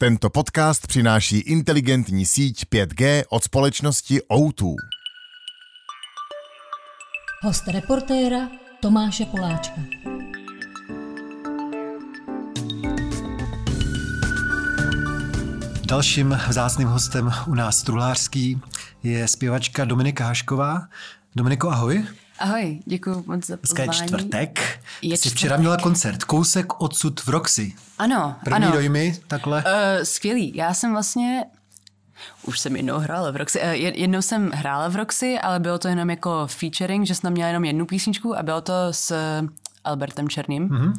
Tento podcast přináší inteligentní síť 5G od společnosti O2. Host reportéra Tomáše Poláčka. Dalším vzácným hostem u nás truhlářský je zpěvačka Dominika Hašková. Dominiko, ahoj. Ahoj, děkuji moc za pozvání. Dneska je čtvrtek. Jsi včera měla koncert, kousek odsud v Roxy. Ano, první ano. Dojmy, takhle. Skvělý, já jsem vlastně, už jsem jednou hrála v Roxy, jednou jsem hrála v Roxy, ale bylo to jenom jako featuring, že jsem tam měla jenom jednu písničku a bylo to s Albertem Černým. Mm-hmm.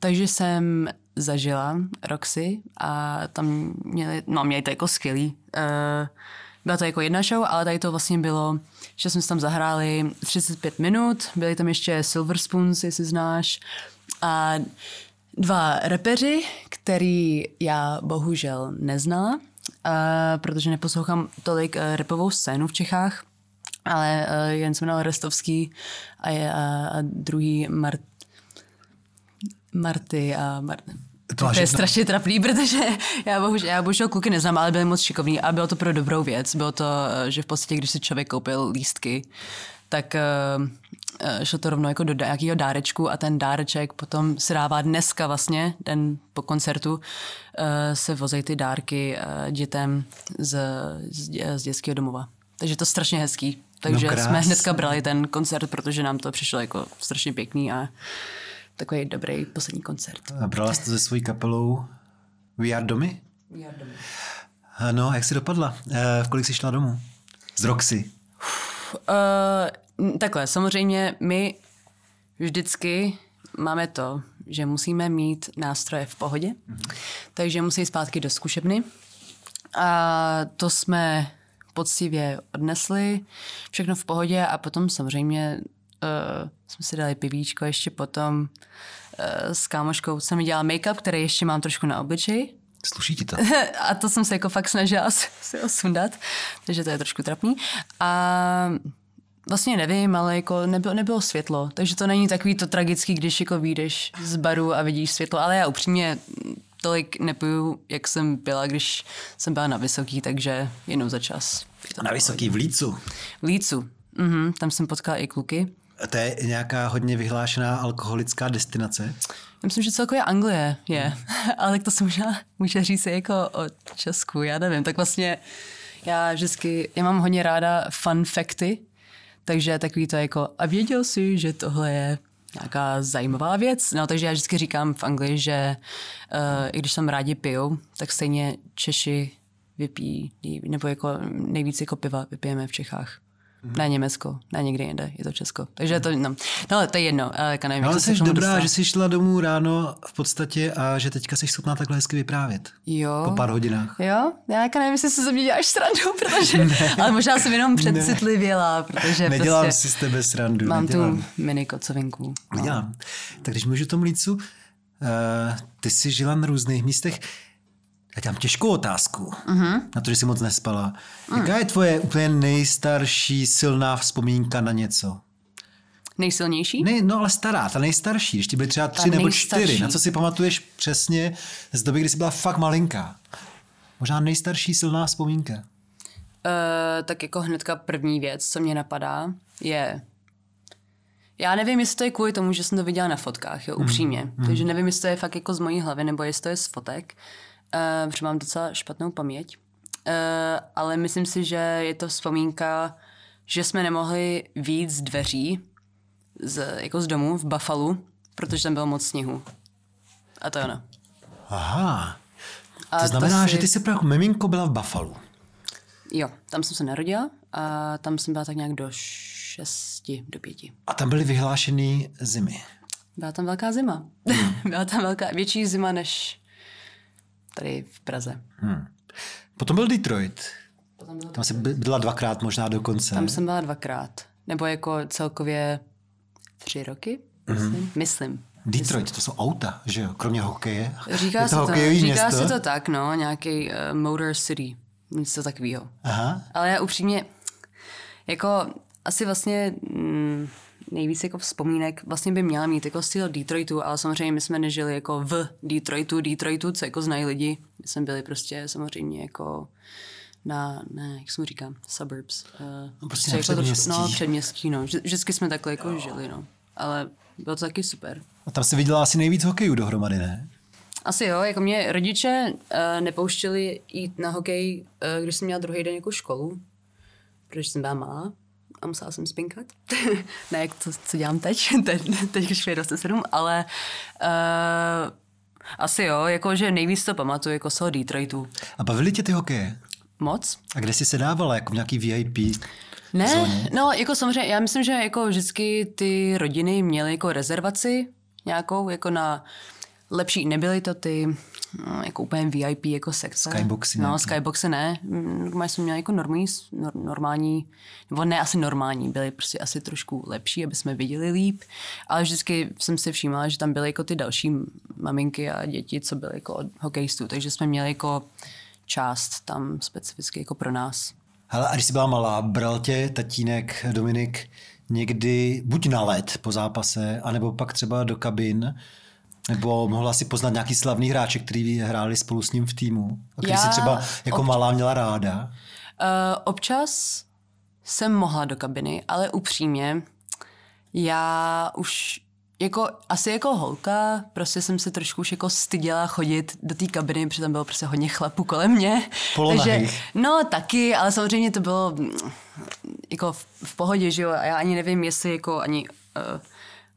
Takže jsem zažila Roxy a tam měli to jako skvělý. Byla to jako jedna show, ale tady to vlastně bylo, že jsme si tam zahráli 35 minut, byli tam ještě Silver Spoons, jestli znáš, a dva rapeři, který já bohužel neznala, protože neposlouchám tolik rapovou scénu v Čechách, ale jen se jmenoval Restovský a druhý Martin. To je strašně trapný, protože já bohužel kluky neznám, ale byli moc šikovní a bylo to pro dobrou věc. Bylo to, že v podstatě, když si člověk koupil lístky, tak šlo to rovnou jako do nějakého dárečku a ten dáreček potom se dává dneska vlastně, den po koncertu, se vozejí ty dárky dětem z dětského domova. Takže to je strašně hezký. Takže jsme hnedka brali ten koncert, protože nám to přišlo jako strašně pěkný a takový dobrý poslední koncert. A brala jste se svojí kapelou We Are Domy? No, a jak jsi dopadla? V kolik jsi šla domů? Z Roxy. Takhle, samozřejmě my vždycky máme to, že musíme mít nástroje v pohodě, takže musí zpátky do zkušebny. A to jsme poctivě odnesli, všechno v pohodě a potom samozřejmě jsme si dali pivíčko, ještě potom s kámoškou jsem dělala make-up, který ještě mám trošku na obličeji. Sluší ti to? A to jsem se jako fakt snažila si osundat, takže to je trošku trapný. A vlastně nevím, ale jako nebylo světlo, takže to není takový to tragický, když jako vyjdeš z baru a vidíš světlo, ale já upřímně tolik nepiju, jak jsem byla, když jsem byla na Vysoký, takže jenom za čas. Na Vysoký v Lícu? V Lícu, tam jsem potkala i kluky. To je nějaká hodně vyhlášená alkoholická destinace? Já myslím, že celkově Anglie je, ale tak to se může říct jako o Česku, já nevím. Tak vlastně já mám hodně ráda fun facty, takže takový to jako a věděl jsi, že tohle je nějaká zajímavá věc. No, takže já vždycky říkám v Anglii, že i když tam rádi pijou, tak stejně Češi vypijí, nebo jako nejvíc jako piva vypijeme v Čechách. Ne Německo, ne někde jinde, je to Česko. Takže to, no to je jedno. Nevím, ale jsi dobrá, dostala. Že jsi šla domů ráno v podstatě a že teďka jsi schopná takhle hezky vyprávět. Jo. Po pár hodinách. Jo, já nevím, jestli se ze mě děláš srandu, protože, ale možná jsem jenom předcitlivěla, protože nedělám prostě, si s tebe srandu. Mám tu mini kocovinku. No. Nedělám. Tak když můžu tomu Lícu, ty jsi žila na různých místech. Já dělám těžkou otázku, na to, že jsi moc nespala. Jaká je tvoje úplně nejstarší silná vzpomínka na něco? Nejsilnější? Ale stará, ta nejstarší, když ti byly třeba 3 nebo 4. Na co si pamatuješ přesně z doby, kdy jsi byla fakt malinká? Možná nejstarší silná vzpomínka. Tak jako hnedka první věc, co mě napadá, je... Já nevím, jestli to je kvůli tomu, že jsem to viděla na fotkách, jo, upřímně. Takže nevím, jestli to je fakt jako z mojí hlavy, nebo jestli to je z fotek. Protože mám docela špatnou paměť, ale myslím si, že je to vzpomínka, že jsme nemohli vyjít z dveří, jako z domu v Buffalu, protože tam bylo moc sněhu. A to je ono. Aha, to znamená, že ty jsi právě jako miminko byla v Buffalu. Jo, tam jsem se narodila a tam jsem byla tak nějak do 6, do 5. A tam byly vyhlášený zimy. Byla tam velká zima. Byla tam větší zima než... tady v Praze. Potom byl Detroit. Tam jsi byla 2krát možná dokonce. Tam jsem byla 2krát. Nebo jako celkově 3 roky, myslím. Detroit, to jsou auta, že jo? Kromě hokeje. Říká se to tak, no. Nějaký Motor City. Něco takového. Aha. Ale já upřímně, jako asi vlastně... nejvíc jako vzpomínek vlastně by měla mít jako styl Detroitu, ale samozřejmě my jsme nežili jako v Detroitu, co jako znají lidi. My jsme byli prostě samozřejmě jako na, ne, jak se mu říká, suburbs. No prostě jako předměstí. No, předměstí, no. Vždycky jsme takhle jako žili, no. Ale bylo to taky super. A tam se viděla asi nejvíc hokejů dohromady, ne? Asi jo, jako mě rodiče nepouštěli jít na hokej, když jsem měla druhý den jako školu, protože jsem byla malá a musela jsem spinkat. Ne, jak to, co dělám teď už je 27, ale asi jo, jakože nejvíc to pamatuju, jako z Detroitu. A bavili tě ty hokeje? Moc. A kde jsi se dávala, jako v nějaký VIP? Ne, zóně? No, jako samozřejmě, já myslím, že jako vždycky ty rodiny měly jako rezervaci nějakou, jako na... Lepší nebyly to ty jako úplně VIP jako sekce. Skyboxy. No, nějaký. Skyboxy ne. Normálně jsme měli jako normální, nebo ne asi normální, byly prostě asi trošku lepší, aby jsme viděli líp. Ale vždycky jsem si všímala, že tam byly jako ty další maminky a děti, co byly jako od hokejistů. Takže jsme měli jako část tam specificky jako pro nás. Hele, a když jsi byla malá, bral tě tatínek Dominik někdy buď na led po zápase, anebo pak třeba do kabin, nebo mohla si poznat nějaký slavný hráče, který hráli spolu s ním v týmu? A který si třeba jako malá měla ráda? Občas jsem mohla do kabiny, ale upřímně já už jako, asi jako holka, prostě jsem se trošku už jako styděla chodit do té kabiny, protože tam bylo prostě hodně chlapů kolem mě. Polonahých. No taky, ale samozřejmě to bylo jako v pohodě, že jo. A já ani nevím, jestli jako ani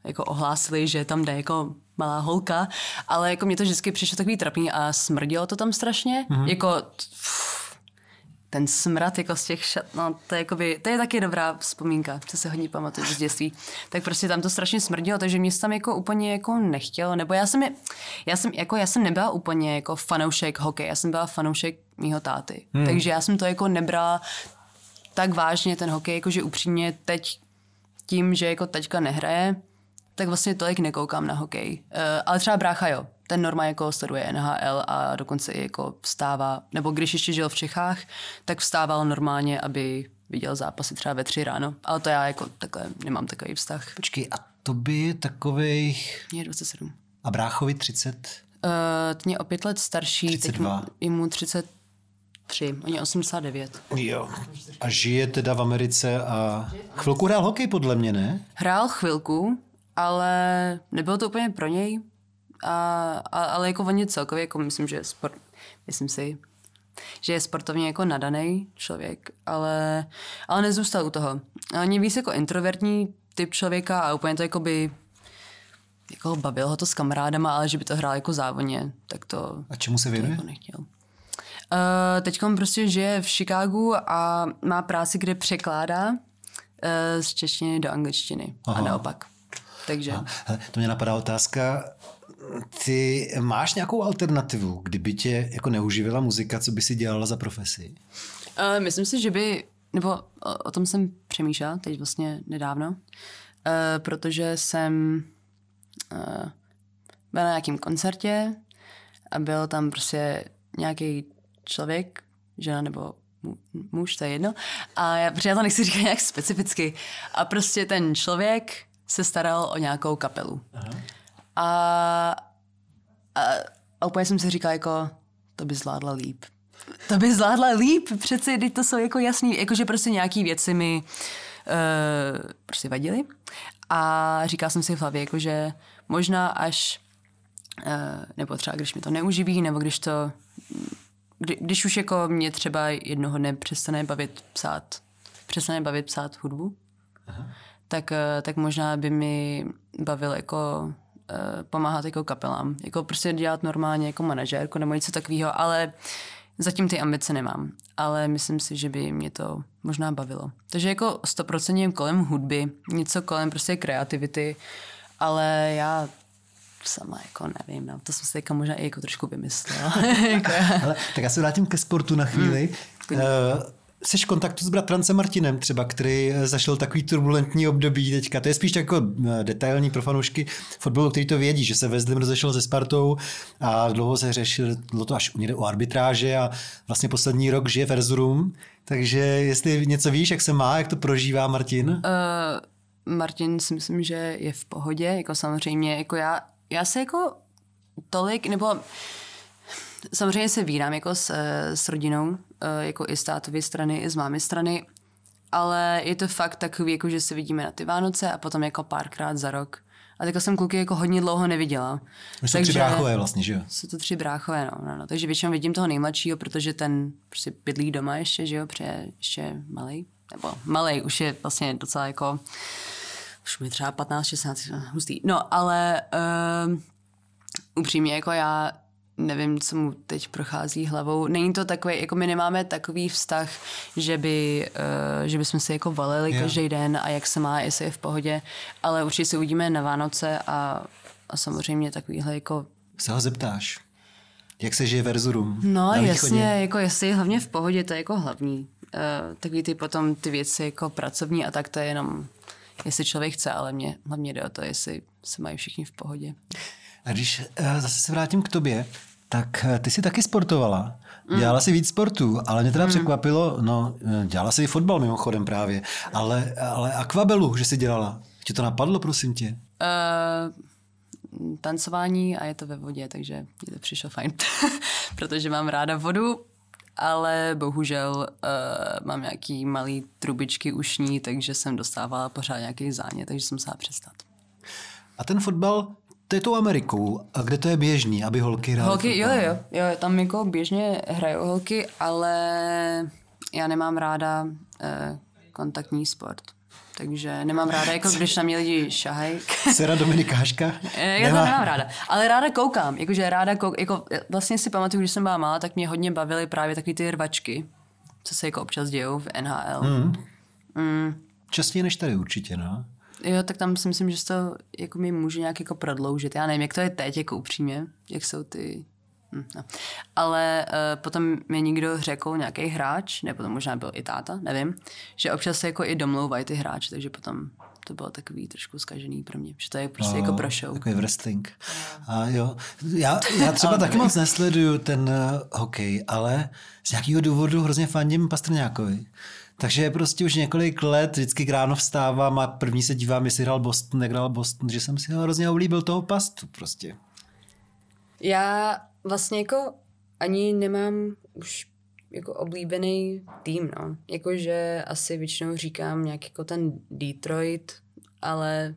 jako ohlásili, že tam jde jako malá holka, ale jako mě to vždycky přišlo takový trapný a smrdilo to tam strašně. Mm-hmm. Jako ten smrad jako z těch šat, no to je, jakoby, to je taky dobrá vzpomínka, co se hodně pamatuju z dětství. Tak prostě tam to strašně smrdilo, takže mě se tam jako úplně jako nechtělo, nebo já jsem nebyla úplně jako fanoušek hokeje, já jsem byla fanoušek mýho táty. Mm. Takže já jsem to jako nebrala tak vážně ten hokej, jakože upřímně teď tím, že jako taťka nehraje, tak vlastně tolik nekoukám na hokej. Ale třeba brácha jo, ten normálně jako sleduje NHL a dokonce i jako vstává, nebo když ještě žil v Čechách, tak vstával normálně, aby viděl zápasy třeba ve 3 ráno. Ale to já jako takhle nemám takový vztah. Počkej, a to by je takovejch... Mě je 27. A bráchovi 30? Mě o 5 let starší, 32. Teď je mu 33, on je 89. Jo, a žije teda v Americe a chvilku hrál hokej podle mě, ne? Hrál chvilku, ale nebylo to úplně pro něj, ale jako on je celkově, jako myslím si, že je sportovně jako nadaný člověk, ale nezůstal u toho. On je víc jako introvertní typ člověka a úplně to jako bavil ho to s kamarádama, ale že by to hrál jako závodně, tak to... A čemu se věnuje? Teď on prostě žije v Chicagu a má práci, kde překládá z češtiny do angličtiny. Aha. A naopak. Takže. Hele, to mě napadá otázka, ty máš nějakou alternativu, kdyby tě jako neuživila muzika, co by si dělala za profesi? Myslím si, že by, nebo o tom jsem přemýšlela teď vlastně nedávno, protože jsem byla na nějakém koncertě a byl tam prostě nějaký člověk, žena nebo muž, to je jedno, a já to nechci říkat nějak specificky a prostě ten člověk se staral o nějakou kapelu. Aha. A úplně jsem si říkala, jako, to by zvládla líp. To by zvládla líp, přeci, teď to jsou jako jasný, jakože prostě nějaký věci mi prostě vadily. A říkala jsem si v hlavě, jakože možná až, nebo třeba když mi to neuživí, nebo když už jako mě třeba jednoho dne přestane bavit psát hudbu. Aha. Tak možná by mi bavil jako pomáhat jako kapelám. Jako prostě dělat normálně jako manažérku nebo něco takového, ale zatím ty ambice nemám. Ale myslím si, že by mě to možná bavilo. Takže jako 100% kolem hudby, něco kolem prostě kreativity, ale já sama jako nevím, no, to jsem si jako možná i jako trošku vymyslela. Hele, tak já se vrátím ke sportu na chvíli. Jsi v kontaktu s bratrancem Martinem třeba, který zašel takový turbulentní období teďka. To je spíš jako detailní pro fanoušky fotbalu, který to vědí, že se Veslem rozešel se Spartou a dlouho se řešilo to až někde o arbitráže a vlastně poslední rok žije v Erzurum. Takže jestli něco víš, jak se má, jak to prožívá Martin? Martin si myslím, že je v pohodě, jako samozřejmě, jako já se jako tolik, nebo samozřejmě se vídám jako s rodinou, jako i z tátovy strany, i z mámy strany, ale je to fakt takový, jako že se vidíme na ty Vánoce a potom jako párkrát za rok. A tak jsem kluky jako hodně dlouho neviděla. Už jsou 3 bráchové vlastně, že jo? Jsou to 3 bráchové, no. Takže většinou vidím toho nejmladšího, protože ten prostě bydlí doma ještě, že jo, protože ještě malej. Nebo malej, už je vlastně docela jako, už mi třeba 15, 16, hustý. No, ale upřímně, jako já nevím, co mu teď prochází hlavou. Není to takový, jako my nemáme takový vztah, že bychom se jako valili každý den a jak se má, jestli je v pohodě, ale určitě se uvidíme na Vánoce a samozřejmě takovýhle jako... Se ho zeptáš, jak se žije verzurum? No jasně, jako jestli je hlavně v pohodě, to je jako hlavní. Takový ty potom ty věci jako pracovní a tak, to je jenom, jestli člověk chce, ale mě hlavně jde o to, jestli se mají všichni v pohodě. A když zase se vrátím k tobě, tak ty jsi taky sportovala. Dělala jsi víc sportů, ale mě teda překvapilo, no dělala jsi i fotbal mimochodem právě, ale akvabelu, že jsi dělala. Ti to napadlo, prosím tě? Tancování a je to ve vodě, takže mi to přišlo fajn, protože mám ráda vodu, ale bohužel mám nějaký malý trubičky ušní, takže jsem dostávala pořád nějaký zánět, takže jsem musela přestat. A ten fotbal... To je tou Amerikou, a kde to je běžný, aby holky hrály? Holky, jo, tam jako běžně hrajou holky, ale já nemám ráda kontaktní sport. Takže nemám ráda, jako když na mě lidi šahají. Sera Dominika Haška? Já to nemám ráda, ale ráda koukám. Jakože ráda koukám, jako vlastně si pamatuju, když jsem byla malá, tak mě hodně bavily právě takový ty rvačky, co se jako občas dějou v NHL. Častěji než tady určitě, no. Jo, tak tam si myslím, že to jako mi může nějak jako prodloužit. Já nevím, jak to je teď, jako upřímně, jak jsou ty... No. Ale potom mi někdo řekl, nějaký hráč, nebo to možná byl i táta, nevím, že občas se jako i domlouvají ty hráči, takže potom to bylo takový trošku zkažený pro mě, že to je prostě jako pro show. Takový wrestling. A jo, já třeba taky moc nesleduju ten hokej, ale z nějakého důvodu hrozně fandím Pastrňákovi. Takže prostě už několik let vždycky ráno vstávám a první se dívám, jestli hrál Boston, nehrál Boston, že jsem si hrozně oblíbil toho Pastu prostě. Já vlastně jako ani nemám už jako oblíbený tým, no. Jakože asi většinou říkám nějak jako ten Detroit, ale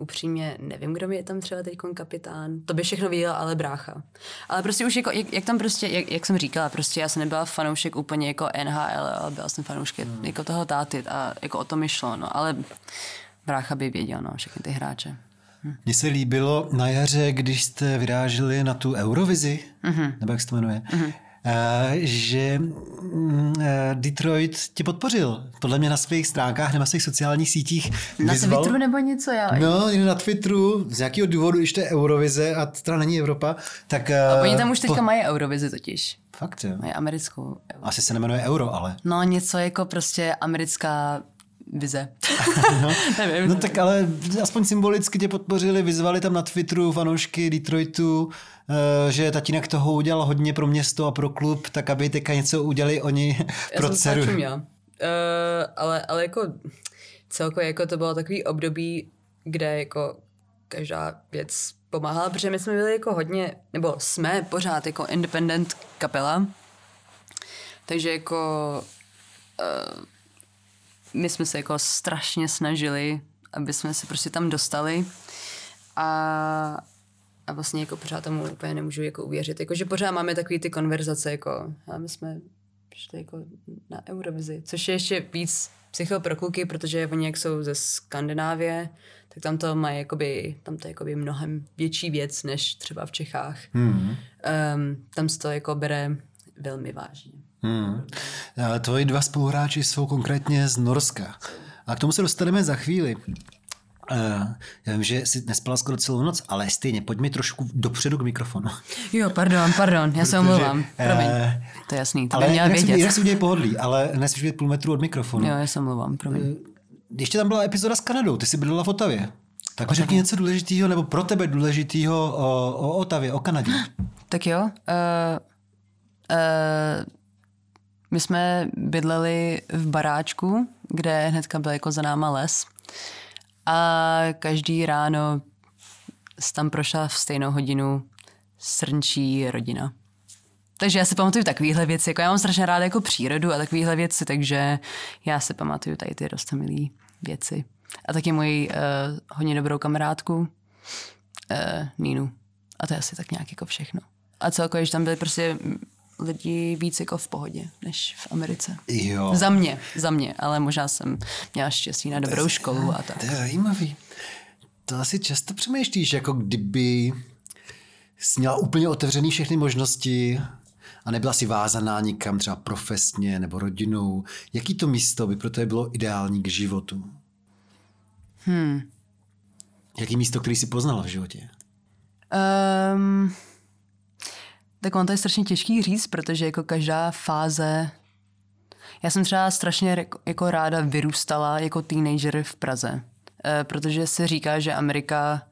upřímně nevím, kdo mi je tam třeba teďkon kapitán. To by všechno viděla, ale brácha. Ale prostě už jako, jak tam prostě, jak jsem říkala, prostě já jsem nebyla fanoušek úplně jako NHL, ale byla jsem fanoušek jako toho táty a jako o to mi šlo, no. Ale brácha by věděl, no, všechny ty hráče. Mně se líbilo na jaře, když jste vyráželi na tu Eurovizi, nebo jak se to jmenuje, že Detroit tě podpořil. Podle mě na svých stránkách, na svých sociálních sítích vyzval. Na Twitteru nebo něco? No, na Twitteru. Z jakého důvodu, když to je Eurovize a teda není Evropa, tak... A oni tam už teďka mají Eurovizi totiž. Fakt, jo. Mají americkou. Asi se nemenuje Euro, ale... No, něco jako prostě americká vize. Nevím. No tak ale aspoň symbolicky tě podpořili, vyzvali tam na Twitteru fanoušky Detroitu, že tatínek toho udělal hodně pro město a pro klub, tak aby teďka něco udělali oni pro dceru. Já jsem se ale jako celkově jako to bylo takový období, kde jako každá věc pomáhala, protože my jsme byli jako hodně, nebo jsme pořád jako independent kapela, takže jako my jsme se jako strašně snažili, aby jsme se prostě tam dostali a vlastně jako pořád tomu úplně nemůžu jako uvěřit. Jakože pořád máme takový ty konverzace jako, ale my jsme přišli jako na Eurovizi, což je ještě víc psycho pro kluky, protože oni jak jsou ze Skandinávie, tak tam to mají jakoby, tam to je jakoby mnohem větší věc, než třeba v Čechách. Tam se to jako bere velmi vážně. Tvoji 2 spoluhráči jsou konkrétně z Norska. A k tomu se dostaneme za chvíli. Já vím, že jsi nespala skoro celou noc, ale stejně, pojď mi trošku dopředu k mikrofonu. Jo, pardon, já se omlouvám. Promiň, to je jasný, to ale by měla vědět. Jinak si udělej pohodlí, ale nesmíš být 0,5 metru od mikrofonu. Jo, já se omlouvám, promiň. Ještě tam byla epizoda s Kanadou, ty jsi bydlela v Ottawě. Tak řekni něco důležitýho, nebo pro tebe důležitýho o Ottawě, o Kanadě. Tak jo, my jsme bydleli v baráčku, kde hnedka byl jako za náma les A každý ráno tam prošla v stejnou hodinu srnčí rodina. Takže já si pamatuju takovýhle věci, jako já mám strašně ráda jako přírodu a takovýhle věci, takže já si pamatuju tady ty roztomilý věci. A taky moji hodně dobrou kamarádku Nínu. A to je asi tak nějak jako všechno. A celkově, že tam byli prostě lidi víc jako v pohodě, než v Americe. Jo. Za mě, ale možná jsem měla štěstí na dobrou školu a tak. To je zajímavý. To asi často přemýšlíš, jako kdyby jsi měla úplně otevřený všechny možnosti a nebyla si vázaná nikam, třeba profesně nebo rodinou. Jaký to místo by pro tebe bylo ideální k životu? Jaký místo, který jsi poznala v životě? Tak on to je strašně těžký říct, protože jako každá fáze... Já jsem třeba strašně jako ráda vyrůstala jako teenager v Praze, protože se říká, že Amerika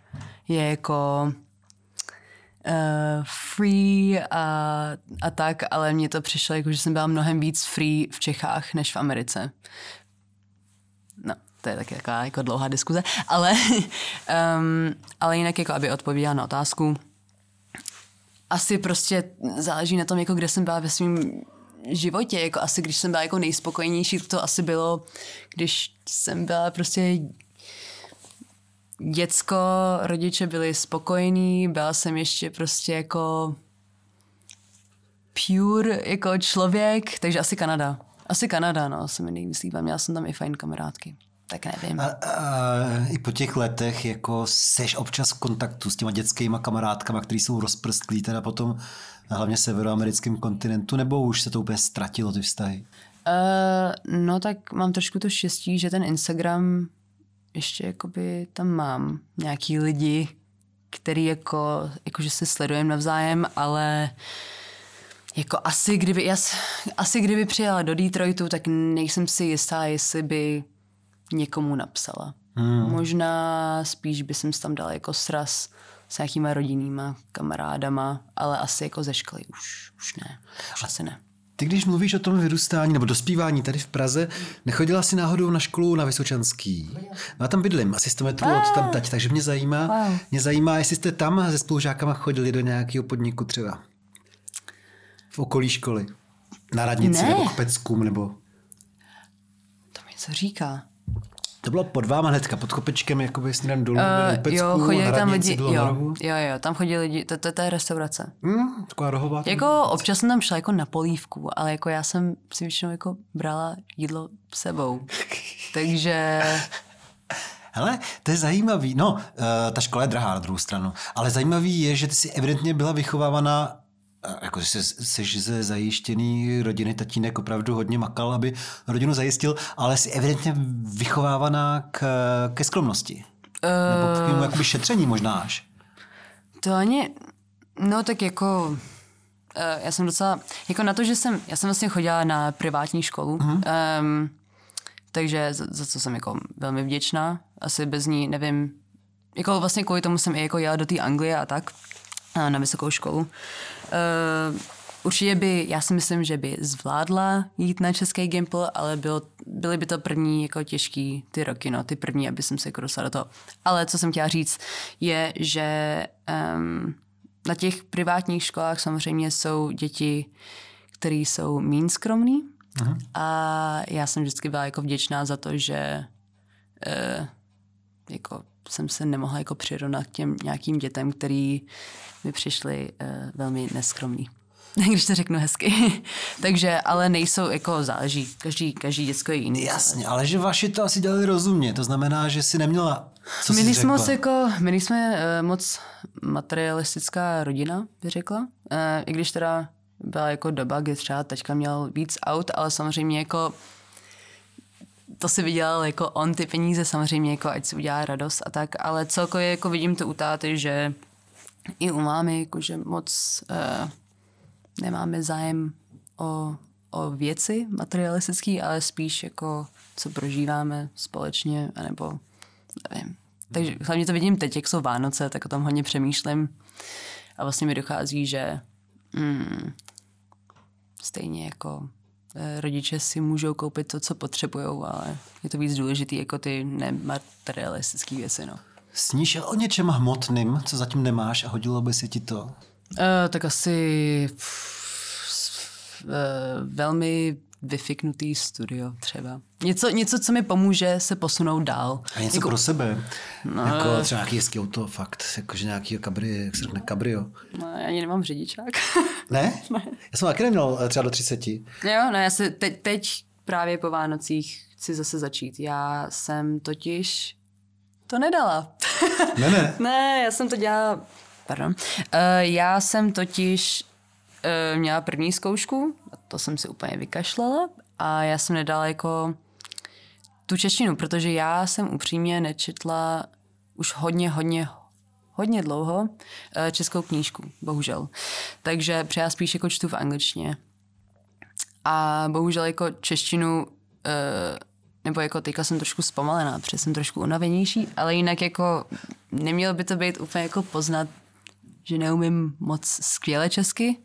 je jako free a tak, ale mně to přišlo, jako, že jsem byla mnohem víc free v Čechách než v Americe. No, to je taky taková jako dlouhá diskuze, ale jinak, jako, aby odpověděla na otázku, asi prostě záleží na tom, jako kde jsem byla ve svém životě. Jako asi když jsem byla jako nejspokojenější, to asi bylo, když jsem byla prostě děcko, rodiče byli spokojení, byla jsem ještě prostě jako pure jako člověk, takže asi Kanada. Asi Kanada, no, se mi nejmyslí. Měla jsem tam i fajn kamarádky. Tak nevím. I po těch letech jako seš občas v kontaktu s těma dětskýma kamarádkama, který jsou rozprstlí teda potom na hlavně severoamerickém kontinentu, nebo už se to úplně ztratilo ty vztahy? No tak mám trošku to štěstí, že ten Instagram ještě jakoby tam mám nějaký lidi, který jakože se sledujeme navzájem, ale jako asi kdyby přijela do Detroitu, tak nejsem si jistá, jestli by někomu napsala. Možná spíš by jsem tam dala jako sraz s nějakýma rodinnýma kamarádama, ale asi jako ze školy už ne. Už asi ne. Ty když mluvíš o tom vyrůstání nebo dospívání tady v Praze, nechodila jsi náhodou na školu na Vysočanský? Já tam bydlím, asi 100 metrů od tam tať, takže mě zajímá, jestli jste tam se spolužákama chodili do nějakého podniku třeba v okolí školy. Na radnici nebo k Peckům nebo... To mi něco říká. To bylo pod váma hnedka, pod Kopečkem, jakoby směrem dolů, do Pecku, jo, chodili tam lidi, jo, tam chodili lidi, to je restaurace. Taková rohová. Jako občas jsem tam šla jako na polívku, ale jako já jsem si většinou jako brala jídlo sebou, takže... Hele, to je zajímavý, no, ta škola je drahá na druhou stranu, ale zajímavý je, že ty jsi evidentně byla vychovávaná, jako seš ze zajištěný rodiny, tatínek opravdu hodně makal, aby rodinu zajistil, ale jsi evidentně vychovávaná ke skromnosti. Nebo k tomu jakoby šetření možná až. To ani, no tak jako, já jsem docela, jako na to, že já jsem vlastně chodila na privátní školu, takže za co jsem jako velmi vděčná, asi bez ní nevím, jako vlastně kvůli tomu jsem i jako jela do té Anglie a tak, na vysokou školu. Určitě by, já si myslím, že by zvládla jít na český Gimpl, ale byly by to první jako těžký ty roky, no, ty první, aby jsem se jako dostala do toho. Ale co jsem chtěla říct, je, že na těch privátních školách samozřejmě jsou děti, které jsou míň skromný. A já jsem vždycky byla jako vděčná za to, že jako jsem se nemohla jako přirovnat k těm nějakým dětem, který mi přišli velmi neskromní. Když to řeknu hezky. Takže, ale nejsou, jako záleží. Každý děcko je jiný. Jasně, ale že vaši to asi dělali rozumně. To znamená, že si neměla, co jsi řekla. My nejsme moc materialistická rodina, bych řekla. I když teda byla jako doba, kdy třeba taťka měl víc aut, ale samozřejmě jako to si vydělal jako on ty peníze, samozřejmě jako ať si udělá radost a tak, ale celkově jako vidím to u táty, že i u mámy, jako že moc nemáme zájem o věci materialistické, ale spíš jako co prožíváme společně, anebo nevím. Takže hlavně to vidím teď, jak jsou Vánoce, tak o tom hodně přemýšlím a vlastně mi dochází, že stejně jako rodiče si můžou koupit to, co potřebujou, ale je to víc důležitý jako ty nematerialistické věci, no. Sníš o něčem hmotným, co zatím nemáš a hodilo by si ti to? Tak asi velmi vyfiknutý studio třeba. Něco, co mi pomůže se posunout dál. A něco jako pro sebe. No, jako třeba nějaký hezký auto, fakt. Jakože nějaký kabrio. No, já ani nemám řidičák. Ne? Já jsem taky neměl třeba do 30. Jo, no já se teď právě po Vánocích chci zase začít. Já jsem totiž to nedala. Ne. Ne, já jsem to dělala. Pardon. Já jsem totiž měla první zkoušku, to jsem si úplně vykašlala a já jsem nedala jako tu češtinu, protože já jsem upřímně nečetla už hodně dlouho českou knížku, bohužel. Takže já spíš jako čtu v angličtině. A bohužel jako češtinu, nebo jako teďka jsem trošku zpomalená, protože jsem trošku unavenější, ale jinak jako nemělo by to být úplně jako poznat, že neumím moc skvěle česky.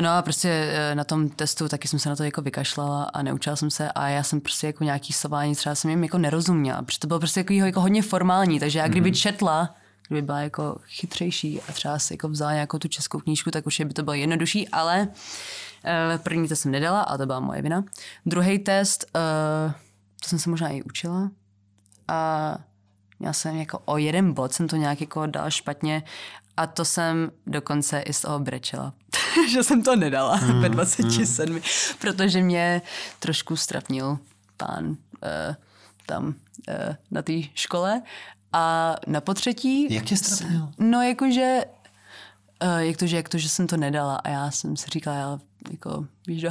No a prostě na tom testu taky jsem se na to jako vykašlala a neučila jsem se a já jsem prostě jako nějaký slování třeba jsem jim jako nerozuměla, protože to bylo prostě jako hodně formální, takže já kdyby četla, kdyby byla jako chytřejší a třeba si jako vzala nějakou tu českou knížku, tak už by to bylo jednodušší, ale první test jsem nedala a to byla moje vina. Druhý test, to jsem se možná i učila a já jsem jako o jeden bod jsem to nějak jako dala špatně a to jsem dokonce i z toho brečela, že jsem to nedala ve 27, protože mě trošku strapnil pán tam na té škole a na potřetí. Jak tě strapnil? No jakože, jak to, že jsem to nedala a já jsem si říkala, jako, víš,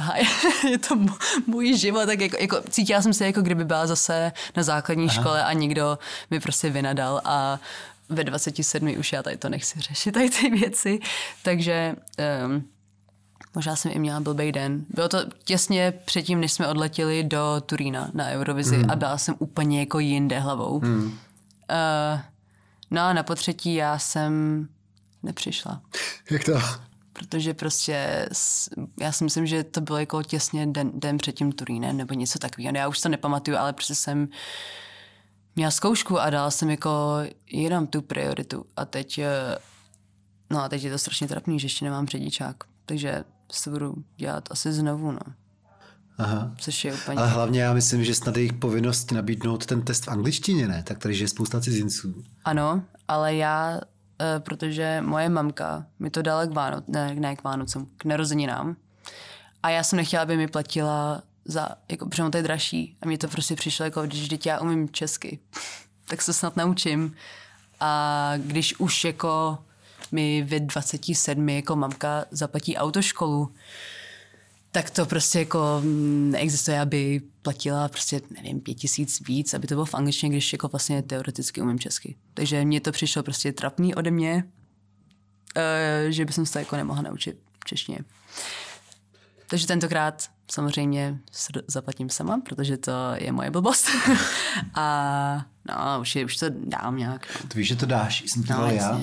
je to můj život, tak jako cítila jsem se, jako kdyby byla zase na základní škole a někdo mi prostě vynadal a ve 27 už já tady to nechci řešit, tady ty věci, takže možná jsem i měla blbej den. Bylo to těsně předtím, než jsme odletěli do Turína na Eurovizi a byla jsem úplně jako jinde hlavou. No a na potřetí já jsem nepřišla. Jak to? Protože prostě já si myslím, že to bylo jako těsně den před tím Turínem nebo něco takového. Já už to nepamatuju, ale prostě jsem měla zkoušku a dala jsem jako jenom tu prioritu. A teď, no a teď je to strašně trapný, že ještě nemám řidičák. Takže to budu dělat asi znovu, no. Aha. Což je úplně... Ale hlavně já myslím, že snad jejich povinnost nabídnout ten test v angličtině, ne? Tak tady je spousta cizinců. Ano, ale já... protože moje mamka mi to dala k Vánocům, k narozeninám. A já jsem nechtěla, aby mi platila za, jako, protože to je dražší. A mně to prostě přišlo, jako, když teď já umím česky, tak se snad naučím. A když už jako mi ve 27 jako mamka zaplatí autoškolu, tak to prostě jako neexistuje, aby platila prostě, nevím, 5 000 víc, aby to bylo v angličtině, když jako vlastně teoreticky umím česky. Takže mně to přišlo prostě trapný ode mě, že bych se to jako nemohla naučit v češtině. Takže tentokrát samozřejmě zaplatím sama, protože to je moje blbost. A no, už to dám nějak. To víš, že to dáš, jsem to já.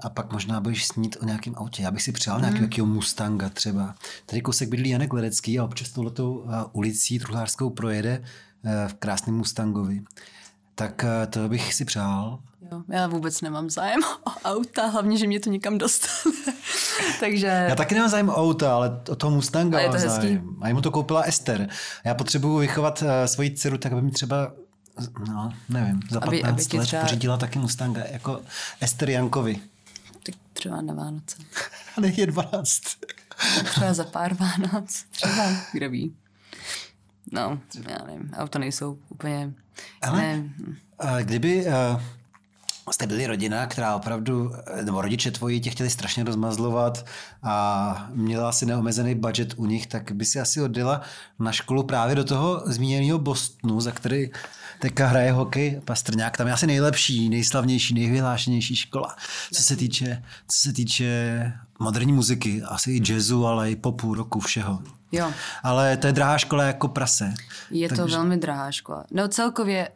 A pak možná budeš snít o nějakém autě. Já bych si přál nějakého Mustanga třeba. Tady kousek bydlí Janek Ledecký a občas touhletou ulicí Truhlářskou projede v krásném Mustangovi. Tak to bych si přál. Jo, já vůbec nemám zájem o auta, hlavně, že mě to někam dostane. Takže... Já taky nemám zájem o auta, ale o toho Mustanga mám zájem. Hezký. A jemu to koupila Esther. Já potřebuju vychovat svoji dceru, tak aby mi třeba... No, nevím, za 15 let třeba... pořídila taky Mustanga, jako Esther Jankovi. Tak třeba na Vánoce. Ale je 12. Třeba za pár Vánoc. Třeba, kdo ví. No, já nevím, auta nejsou úplně... Ale ne. Kdyby jste byli rodina, která opravdu, nebo rodiče tvoji tě chtěli strašně rozmazlovat a měla asi neomezený budget u nich, tak by si asi odjela na školu právě do toho zmíněného Bostonu, za který teďka hraje hokej Pastrňák. Tam je asi nejlepší, nejslavnější, nejvyhlášenější škola, co se týče moderní muziky, asi i jazzu, ale i popu, roku, všeho. Jo. Ale to je drahá škola jako prase. To velmi drahá škola. No celkově...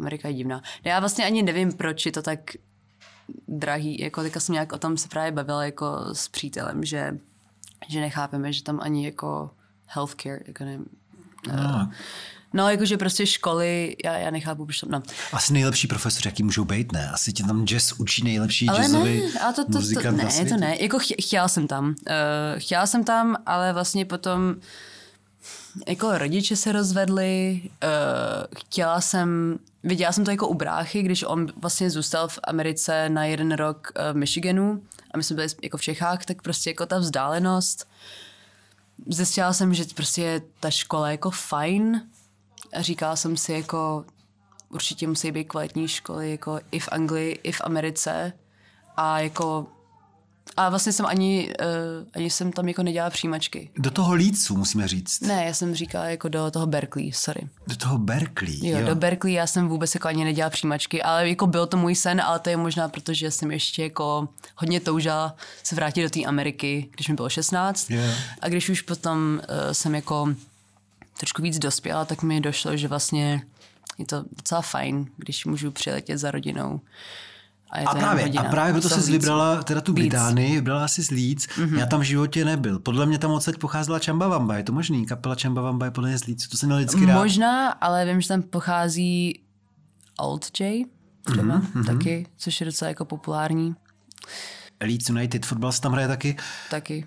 Amerika je divná. Já vlastně ani nevím, proč je to tak drahý. Jako, teďka jsem nějak o tom se právě bavila jako s přítelem, že že nechápeme, že tam ani jako healthcare, jako nevím. No, jakože prostě školy, já nechápu, proč tam, no. Asi nejlepší profesor, jaký můžou být, ne? Asi tě tam jazz učí nejlepší jazzový muzikant na světě. Ne, jako chtěla jsem tam, ale vlastně potom jako rodiče se rozvedli, viděla jsem to jako u bráchy, když on vlastně zůstal v Americe na jeden rok v Michiganu a my jsme byli jako v Čechách, tak prostě jako ta vzdálenost. Zjistila jsem, že prostě je ta škola jako fajn a říkala jsem si jako určitě musí být kvalitní školy jako i v Anglii, i v Americe a jako a vlastně jsem ani jsem tam jako nedělala přijímačky. Do toho Leedsu musíme říct. Ne, já jsem říkala jako do toho Berkeley, sorry. Do toho Berkeley, jo. Do Berkeley já jsem vůbec jako ani nedělala přijímačky, ale jako byl to můj sen, ale to je možná, protože jsem ještě jako hodně toužila se vrátit do té Ameriky, když mi bylo 16. Yeah. A když už potom jsem jako trošku víc dospěla, tak mi došlo, že vlastně je to docela fajn, když můžu přiletět za rodinou. A právě proto jsi vybrala teda tu Británii, vybrala jsi z Leeds. Mm-hmm. Já tam v životě nebyl. Podle mě tam odsaď pocházela Chumbawamba, je to možný? Kapela Chumbawamba je podle mě z Leeds, to jsem měl vždycky rád. Možná, ale vím, že tam pochází Old J, třeba, taky, což je docela jako populární. Leeds United, fotbal se tam hraje taky. Taky.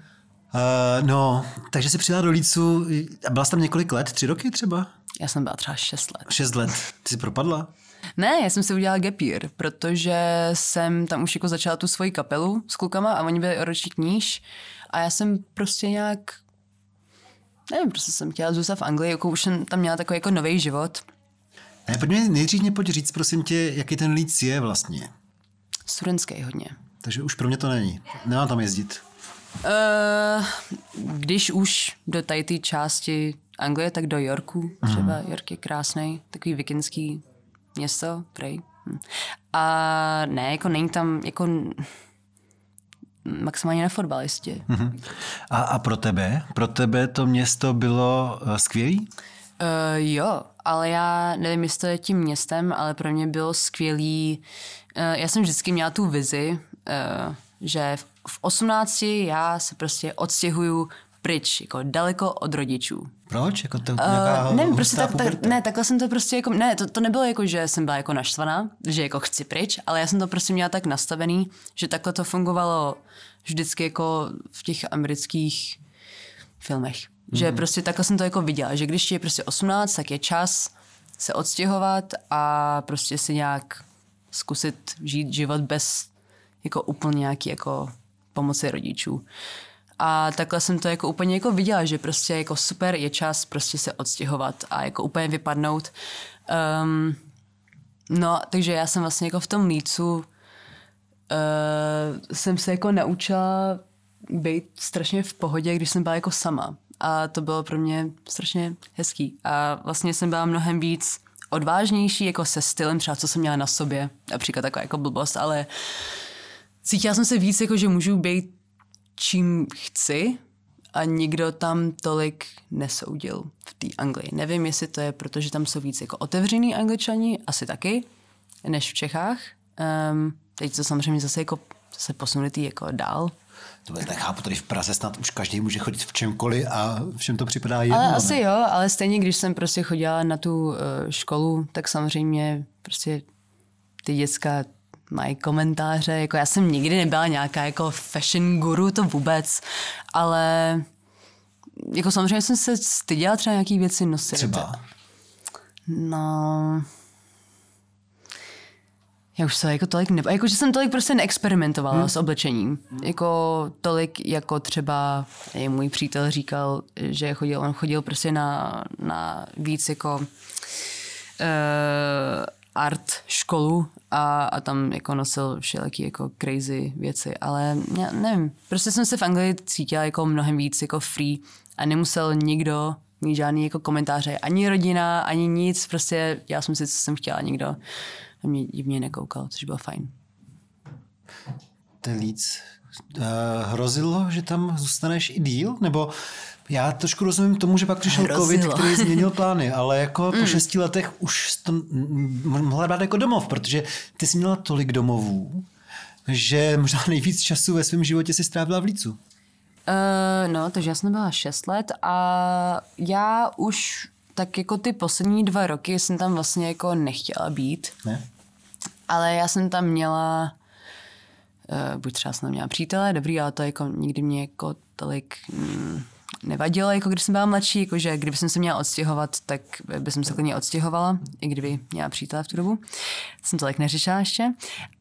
No, takže jsi přijela do Leedsu a byla jsi tam několik let, 3 roky třeba? Já jsem byla třeba 6 let. 6 let, ty jsi propadla? Ne, já jsem si udělala gap year, protože jsem tam už jako začala tu svoji kapelu s klukama a oni byli o ročník níž a já jsem prostě nějak, nevím, prostě jsem chtěla zůstat v Anglii, jako už jsem tam měla takový jako nový život. Ne, pojď říct, prosím tě, jaký ten Leeds je vlastně? Studentský hodně. Takže už pro mě to není, nemám tam jezdit. Když už do tady té části Anglie, tak do Yorku, třeba York je krásnej, takový vikingský město, prej. A ne, jako není tam jako maximálně na fotbalistě. A pro tebe? Pro tebe to město bylo skvělý? Jo, ale já nevím, jestli to je tím městem, ale pro mě bylo skvělý. Já jsem vždycky měla tu vizi, že v 18 já se prostě odstěhuju pryč, jako daleko od rodičů. Proč? Jako to nějaká nevím, prostě takhle jsem to prostě jako, ne, to nebylo jako, že jsem byla jako naštvaná, že jako chci pryč, ale já jsem to prostě měla tak nastavený, že takhle to fungovalo vždycky jako v těch amerických filmech. Že prostě takhle jsem to jako viděla, že když je prostě 18, tak je čas se odstěhovat a prostě si nějak zkusit žít život bez jako úplně nějaký jako pomoci rodičů. A takhle jsem to jako úplně jako viděla, že prostě jako super je čas prostě se odstěhovat a jako úplně vypadnout. No, takže já jsem vlastně jako v tom Leedsu jsem se jako naučila být strašně v pohodě, když jsem byla jako sama. A to bylo pro mě strašně hezký. A vlastně jsem byla mnohem víc odvážnější jako se stylem, třeba co jsem měla na sobě. Například taková jako blbost, ale cítila jsem se víc jako, že můžu být čím chci a nikdo tam tolik nesoudil v té Anglii. Nevím, jestli to je, protože tam jsou víc jako otevřený Angličani, asi taky, než v Čechách. Teď to samozřejmě zase jako se posunutý jako dál. To bude, nechápu, tady v Praze snad už každý může chodit v čemkoliv a všem to připadá jedno. Ale asi jo, ale stejně, když jsem prostě chodila na tu školu, tak samozřejmě prostě ty děcka mají komentáře, jako já jsem nikdy nebyla nějaká jako fashion guru, to vůbec, ale jako samozřejmě jsem se styděla třeba nějaký věci nosit. Třeba? No, já už se jako tolik nebo, jako že jsem tolik prostě neexperimentovala s oblečením. Jako tolik, jako třeba můj přítel říkal, že on chodil prostě na víc jako art školu a tam jako nosil všelijaký jako crazy věci, ale já nevím, prostě jsem se v Anglii cítila jako mnohem víc jako free a nemusel nikdo mít žádný jako komentáře, ani rodina, ani nic, prostě já jsem si, co jsem chtěla, nikdo na mě divně nekoukal, což bylo fajn. To je víc. Hrozilo, že tam zůstaneš i díl, nebo já trošku rozumím tomu, že pak přišel covid, který změnil plány, ale jako po 6 letech už to mohla dát jako domov, protože ty jsi měla tolik domovů, že možná nejvíc času ve svém životě si strávila v Lícu. No, takže já jsem byla 6 let a já už tak jako ty poslední 2 roky jsem tam vlastně jako nechtěla být. Ne? Ale já jsem tam měla, buď třeba jsem tam měla přítele, dobrý, ale to jako nikdy mě jako tolik nevadilo, jako když jsem byla mladší, jakože kdyby jsem se měla odstěhovat, tak bych se klidně odstěhovala, i kdyby měla přítele v tu dobu. Jsem tolik neřešila ještě,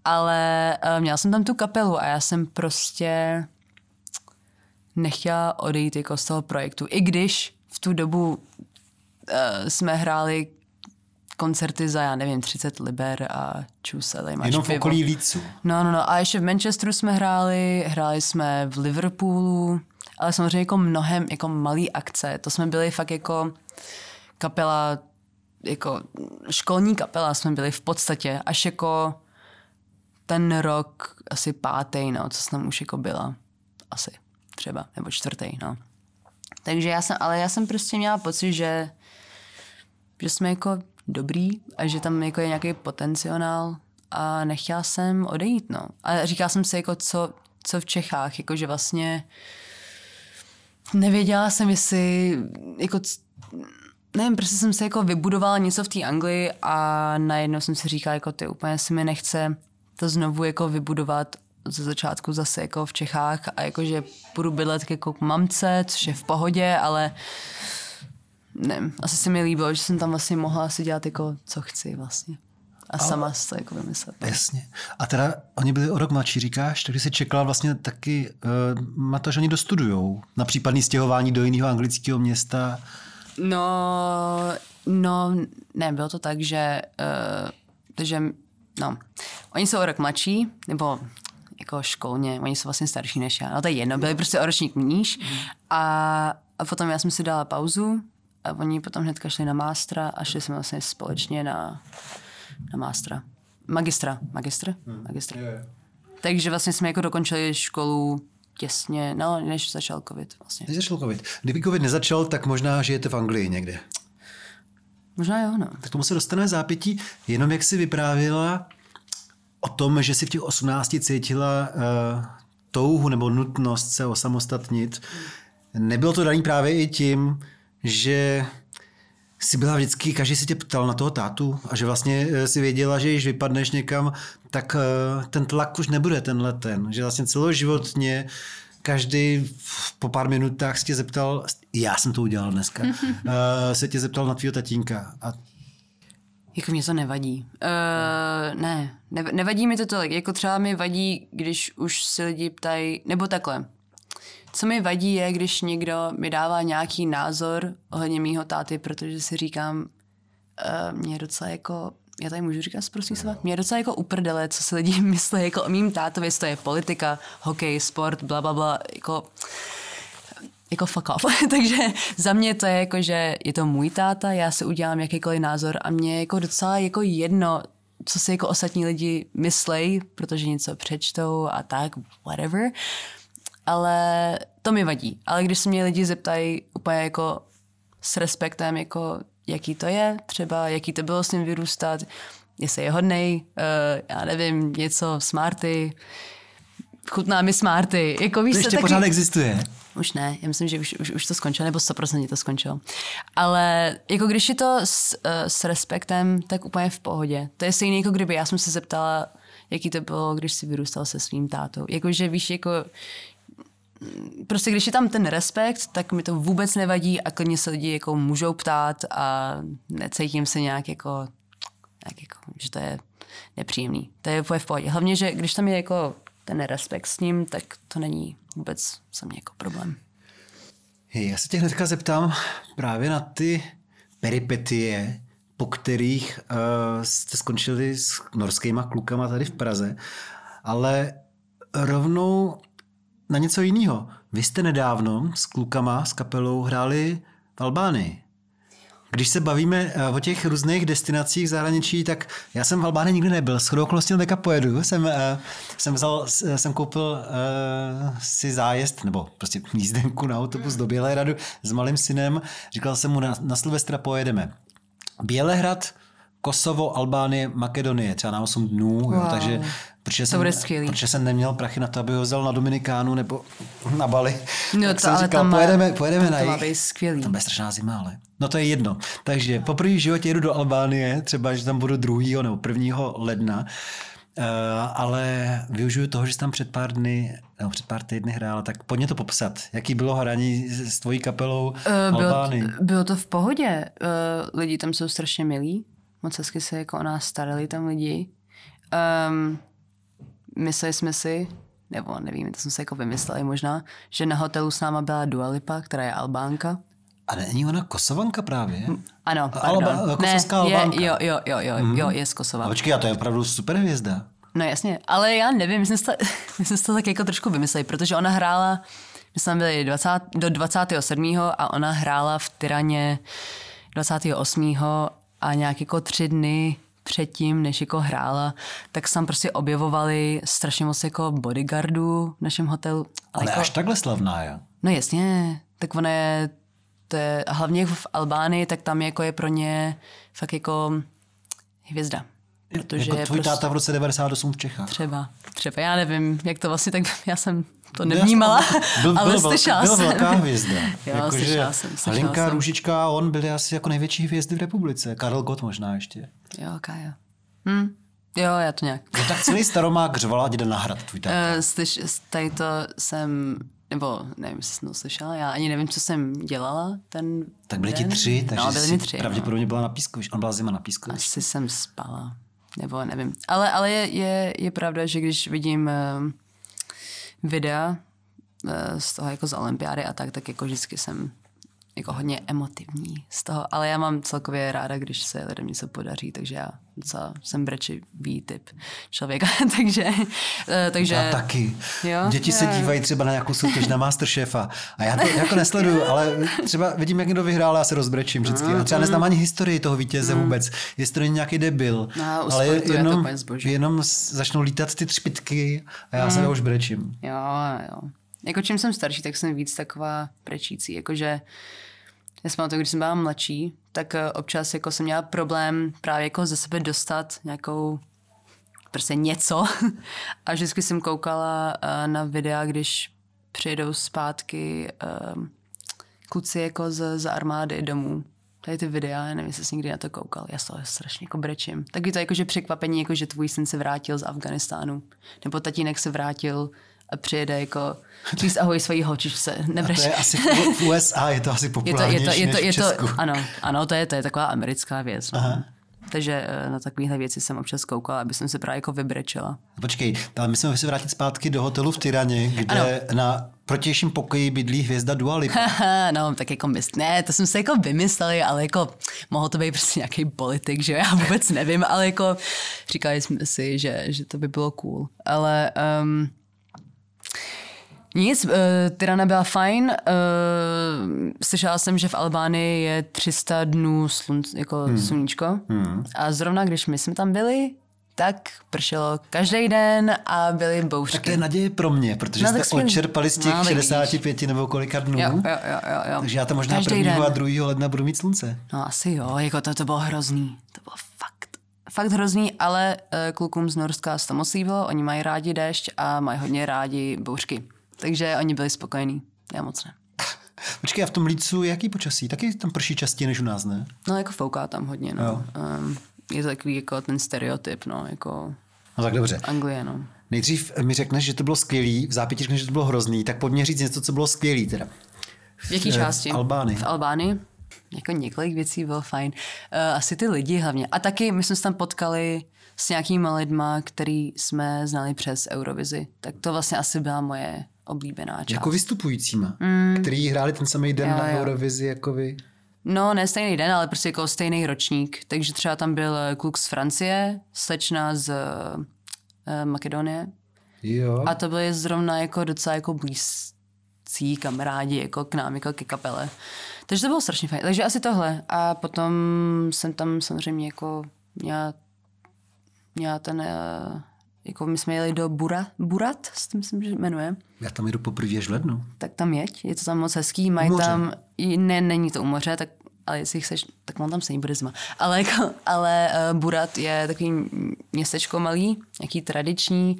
ale měla jsem tam tu kapelu a já jsem prostě nechtěla odejít jako z toho projektu, i když v tu dobu jsme hráli koncerty za, já nevím, 30 liber a čus, a tady máš jenom v okolí Lícu. No. A ještě v Manchesteru jsme hráli jsme v Liverpoolu, ale samozřejmě jako mnohem jako malý akce. To jsme byli fakt jako kapela, jako školní kapela jsme byli v podstatě, až jako ten rok asi 5, co jsem tam už jako byla. Asi třeba, nebo 4, Takže já jsem prostě měla pocit, že jsme jako dobrý a že tam jako je nějaký potenciál a nechtěla jsem odejít, A říkala jsem si jako co v Čechách, jako že vlastně nevěděla jsem, jestli jako nevím, prostě jsem se jako vybudovala něco v té Anglii a najednou jsem si říkala jako ty úplně si mi nechce to znovu jako vybudovat ze začátku zase jako v Čechách a jakože půjdu bydlet jako k mamce, což je v pohodě, ale ne, asi se mi líbilo, že jsem tam vlastně mohla asi dělat jako co chci vlastně. A sama se to jako vymyslet. Jasně. A teda oni byli o rok mladší, říkáš, takže jsi čekala vlastně taky na to, že oni dostudujou na případné stěhování do jiného anglického města. Ne, bylo to tak, že oni jsou o rok mladší, nebo jako školně, oni jsou vlastně starší než já. No to je jedno, byli prostě o ročník níž. A potom já jsem si dala pauzu a oni potom hnedka šli na mástra a šli jsme vlastně společně na mástra. Magistra. Yeah. Takže vlastně jsme jako dokončili školu těsně, než začal covid vlastně. Kdyby covid nezačal, tak možná žijete v Anglii někde. Možná jo, Tak tomu se dostane zápětí, jenom jak jsi vyprávěla o tom, že si v těch 18 cítila touhu nebo nutnost se osamostatnit. Nebylo to daný právě i tím, že jsi byla vždycky, každý se tě ptal na toho tátu a že vlastně si věděla, že když vypadneš někam, tak ten tlak už nebude tenhleten. Že vlastně celoživotně každý po pár minutách se tě zeptal, já jsem to udělal dneska, se tě zeptal na tvýho tatínka. A jako mě to nevadí. Nevadí mi to tolik. Jako třeba mi vadí, když už si lidi ptají, nebo takhle. Co mi vadí je, když někdo mi dává nějaký názor ohledně mýho táty, protože si říkám, mě docela jako, já tady můžu říkat zprostý slova, mě docela jako uprdele, co si lidi myslí jako o mým tátovi, to je politika, hokej, sport, blablabla, jako fuck off. Takže za mě to je jako, že je to můj táta, já si udělám jakýkoliv názor a mě je jako docela jako jedno, co si jako ostatní lidi myslejí, protože něco přečtou a tak, whatever. Ale to mi vadí. Ale když se mě lidi zeptají úplně jako s respektem, jako jaký to je, třeba jaký to bylo s ním vyrůstat, jestli je hodnej, já nevím, něco, smarty, chutná mi smarty. Jako, víš, to ještě taky pořád existuje. Už ne, já myslím, že už to skončilo, nebo 100% to skončilo. Ale jako když je to s respektem, tak úplně v pohodě. To je stejné, jako kdyby já jsem se zeptala, jaký to bylo, když jsi vyrůstal se svým tátou. Jakože víš, jako prostě když je tam ten respekt, tak mi to vůbec nevadí a klidně se lidi jako můžou ptát a necítím se nějak jako že to je nepříjemný. To je úplně v pohodě. Hlavně, že když tam je jako ten respekt s ním, tak to není vůbec za mě jako problém. Já se tě hnedka zeptám právě na ty peripetie, po kterých jste skončili s norskýma klukama tady v Praze, ale rovnou na něco jiného. Vy jste nedávno s klukama, s kapelou hráli v Albánii. Když se bavíme o těch různých destinacích zahraničí, tak já jsem v Albánii nikdy nebyl. Shodou okolností na teďka pojedu. Jsem koupil si zájezd, nebo prostě jízdenku na autobus do Bělehradu s malým synem. Říkal jsem mu, na Silvestra pojedeme. Bělehrad, Kosovo, Albánie, Makedonie, třeba na 8 dnů, wow. Jo, takže protože jsem neměl prachy na to, aby ho vzal na Dominikánu nebo na Bali, no, tak jsem říkal, pojedeme na jich. Skvělý. Tam je strašná zima, ale no to je jedno. Takže poprvé v životě jedu do Albánie, třeba, že tam budu 2. nebo 1. ledna, ale využiju toho, že jsem tam před pár týdny hrála, tak pojď mě to popsat. Jaký bylo hraní s tvojí kapelou Albánii? Bylo to v pohodě. Lidi tam jsou strašně milí. Moc hezky se jako o nás starali tam lidi. Mysleli jsme si, nebo nevím, to jsme se jako vymysleli možná, že na hotelu s náma byla Dua Lipa, která je Albánka. A není ona Kosovanka právě? Ano, pardon. Kosovská Albánka. Jo, je z Kosova. A počkej, a to je opravdu super hvězda. No jasně, ale já nevím, my jsme to tak jako trošku vymysleli, protože ona hrála, my jsme byli do 27. a ona hrála v Tiraně 28. a nějak jako 3 dny předtím, než jako hrála, tak jsem prostě objevovali strašně moc jako bodyguardů v našem hotelu. Ale jako, až takhle slavná je. No jasně, tak ona je, to je hlavně v Albánii, tak tam jako je pro ně fakt jako hvězda. Protože jako tvůj táta v roce 98 v Čechách. Třeba, já nevím, jak to vlastně, tak já jsem to nevnímala, ale slyšela jsem. Byla velká hvězda. Jo, slyšela jsem. Halinka, Růžička a on byli asi jako největší hvězdy v republice. Karel Gott možná ještě. Jo, Kája. Jo, já to nějak. No tak celý Staromák řval, ať jde na hrad tvůj táta. Tady to jsem... Nebo nevím, jestli jsem to slyšela, já ani nevím, co jsem dělala ten den. Tak byli ti 3, takže pravděpodobně byla na pískovišti, byla zima na pískovišti. Asi jsem spala, nebo nevím. Ale je pravda, že když vidím videa z toho jako z olympiády a tak jako vždycky jsem jako hodně emotivní z toho. Ale já mám celkově ráda, když se lidem něco podaří, takže já docela jsem brečivý typ člověka, takže... Já taky. Jo? Děti se dívají třeba na nějakou soutěž na MasterChefa a já to jako nesleduju, ale třeba vidím, jak někdo vyhrál a já se rozbrečím vždycky. A třeba neznám ani historii toho vítěze vůbec. Jestli to není nějaký debil. Ale jenom začnou lítat ty třpytky a já se už brečím. Jo. Jako čím jsem starší, tak jsem víc taková brečící, jakože já jsem na to, když jsem byla mladší, tak občas jako jsem měla problém právě jako ze sebe dostat nějakou prostě něco a vždycky jsem koukala na videa, když přijedou zpátky kluci jako z armády domů. Tady ty videa, já nevím, jestli jsi někdy na to koukal, já se toho strašně jako brečím. Taky to jakože překvapení, jakože tvůj syn se vrátil z Afganistánu, nebo tatínek se vrátil a přijede jako říct ahoj svojí holčičce, nebrž. To je asi v USA, je to asi populárnější než v Česku. Ano, to je taková americká věc. No. Takže na takovéhle věci jsem občas koukala, aby jsem se právě jako vybrečela. Počkej, ale my jsme se vrátit zpátky do hotelu v Tiraně, kde na protějším pokoji bydlí hvězda Dua Lipa. No, tak jako ne, to jsem se jako vymysleli, ale jako mohlo to být prostě nějaký politik, že já vůbec nevím, ale jako říkali jsme si, že to by bylo cool. Ale... Nic, Tirana byla fajn. Slyšela jsem, že v Albánii je 300 dnů sluníčko. A zrovna, když my jsme tam byli, tak pršelo každý den a byly bouřky. Tak to je naděje pro mě, protože jste odčerpali z těch 65 nebo kolika dnů. Jo. Takže já to možná 1. a 2. ledna budu mít slunce. No asi jo, jako to bylo hrozný. To bylo fakt hrozný, ale klukům z Norska se to moc líbilo. Oni mají rádi déšť a mají hodně rádi bouřky. Takže oni byli spokojení, já moc ne. Počkej, a v tom Lícu jaký počasí? Taky tam prší častěji než u nás, ne? No jako fouká tam hodně, no. Je to takový jako ten stereotyp, no, jako... No tak dobře. Anglie, no. Nejdřív mi řekneš, že to bylo skvělý, v zápěti řekneš, že to bylo hrozný, tak pojď mě říct něco, co bylo skvělý teda. V jaký části? V Albánii. Jako několik věcí bylo fajn. Asi ty lidi hlavně. A taky my jsme se tam potkali s nějakýma lidma, který jsme znali přes Eurovizi. Tak to vlastně asi byla moje oblíbená část. Jako vystupujícíma, který hráli ten samý den na Eurovizi jako vy? No, ne stejný den, ale prostě jako stejný ročník. Takže třeba tam byl kluk z Francie, slečna z Makedonie. Jo. A to byly zrovna jako docela jako blízcí kamarádi jako k nám, jako ke kapele. Takže to bylo strašně fajn. Takže asi tohle. A potom jsem tam samozřejmě jako měla ten... Jako my jsme jeli do Berat, to myslím, že jmenuje. Já tam jedu poprvé v lednu. Tak tam je to tam moc hezký. Mají tam, ne, není to u moře, tak ale jestli jich seš, tak mám tam stejně bude zima. Ale Burat je takový městečko malý, nějaký tradiční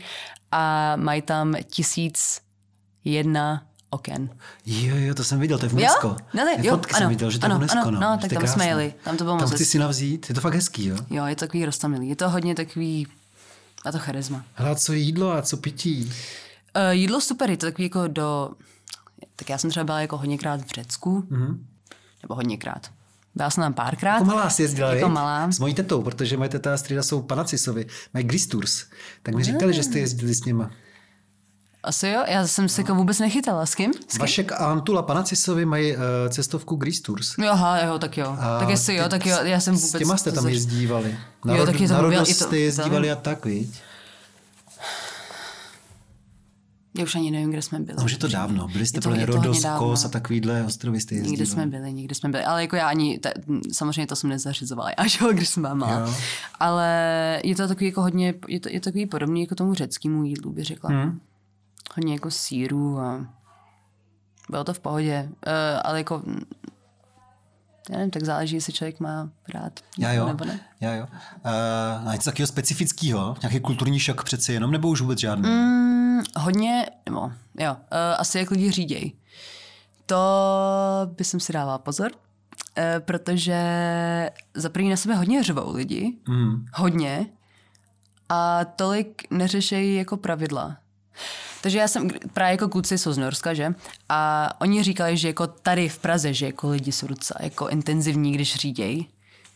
a mají tam 1001 oken. Jo, to jsem viděl, to je v Unesco. Fotky jsem viděl, že to je v Unesco. No, tak tam jsme jeli. Tam chci si navzít, je to fakt hezký, jo? Jo, je to takový roztomilý, je to hodně takový, a to charisma. Hele, a co jídlo a co pití? Jídlo super, je to takový jako tak já jsem třeba byla jako hodněkrát v Řecku, nebo hodněkrát. Byla jsem tam párkrát. Jako malá si jezdila, jako malá. S mojí tetou, protože moje teta a strýda jsou Panacisovi, mají Gristurs. Tak mi říkali, že jste jezdili s nima. Asi jo, já jsem se jako vůbec nechytala. S kým? Vašek a Antula Panacisovi mají cestovku Gristurs. Aha, jo, tak jo. A tak jestli jo, tak jo, já jsem vůbec... S těma jste tam jezdívali. Na Rodos jste jezdívali a tak, viď? Já už ani nevím, kde jsme byli. No, už je to dávno. Byli jste pro Rodos, Kos a takovýhle ostrovy jste jezdili. Někde jsme byli. Ale jako já ani, samozřejmě to jsem nezařizovala, až když jsem byla malá. Ale je to takový jako hodně, je to takový podobný jako tomu řeckému jídlu, bych řekla. Hodně jako sýrů a bylo to v pohodě. Ale jako, já nevím, tak záleží, jestli člověk má rád nebo ne. Já jo. A něco takového specifického? Nějaký kulturní šok přeci jenom, nebo už vůbec žádný? Hodně, nebo jo, asi jak lidi říděj. To by jsem si dávala pozor, protože za první na sebe hodně řvou lidi, hodně, a tolik neřešejí jako pravidla. Takže já jsem, právě jako kluci jsou z Norska, že? A oni říkali, že jako tady v Praze, že jako lidi jsou docela jako intenzivní, když řídějí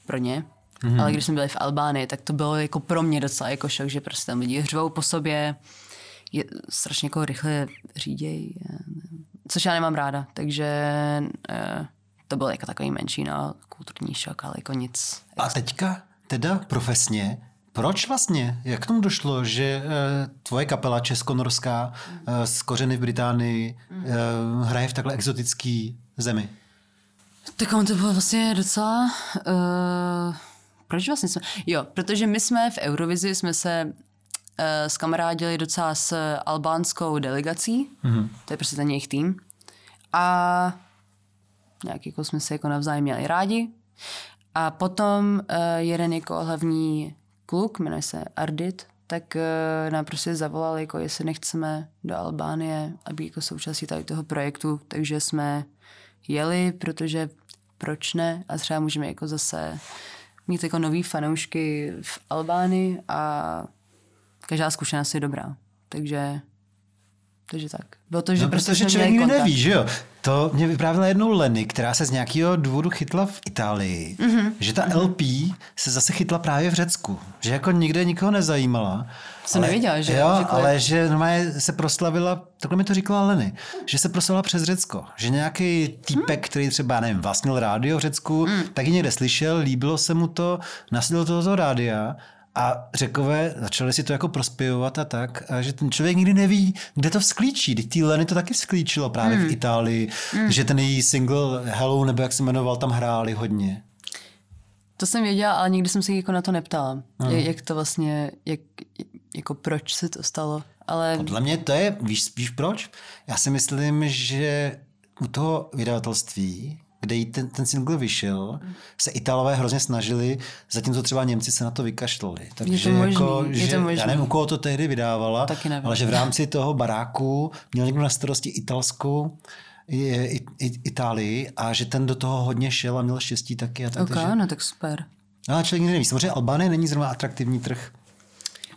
pro ně. Ale když jsme byli v Albánii, tak to bylo jako pro mě docela jako šok, že prostě tam lidi řvou po sobě, je strašně jako rychle řídějí, což já nemám ráda, takže to byl jako takový menší kulturní šok, ale jako nic. A teďka teda profesně, proč vlastně, jak k tomu došlo, že tvoje kapela českonorská z kořeny v Británii hraje v takhle exotický zemi? Tak on to bylo vlastně docela... Proč vlastně jsme... Jo, protože my jsme v Eurovizi, jsme se... s kamarádili docela s albánskou delegací, to je prostě ten jejich tým. A nějak jako jsme se jako navzájem měli rádi. A potom jeden jako hlavní kluk, jmenuje se Ardit, tak nám prostě zavolal, jako jestli nechceme do Albánie, aby jako součástí tady toho projektu. Takže jsme jeli, protože proč ne? A třeba můžeme jako zase mít jako nový fanoušky v Albánii a každá zkušenost je dobrá. Takže tak. Bylo to, že protože člověk nikdy neví, že jo? To mě vyprávěla jednou Leny, která se z nějakého důvodu chytla v Itálii. Že ta LP se zase chytla právě v Řecku. Že jako nikde nikoho nezajímala. Jsem nevěděla, že jo? Ale že normálně se proslavila, takhle mi to říkala Leny, že se proslavila přes Řecko. Že nějaký týpek, který třeba, nevím, vlastnil rádio v Řecku, tak ji někde slyšel, líbilo se mu to, nasadil toho rádia. A Řekové začali si to jako prospěvovat a tak, a že ten člověk nikdy neví, kde to vzklíčí. Teď tý Leny to taky vzklíčilo právě v Itálii, že ten její single Hello, nebo jak se jmenoval, tam hráli hodně. To jsem věděla, ale nikdy jsem se jako na to neptala. Jak to vlastně, jako proč se to stalo. Ale... Podle mě to je, víš proč? Já si myslím, že u toho vydavatelství, kde jí ten single vyšel, se Italové hrozně snažili, zatímco třeba Němci se na to vykašlali. Takže jako, já nevím, u koho to tehdy vydávala, ale že v rámci toho baráku měl někdo na starosti italskou Itálii a že ten do toho hodně šel a měl štěstí taky. A tak, no tak super. Ale člověk nikdy neví. Samozřejmě Albánie není zrovna atraktivní trh.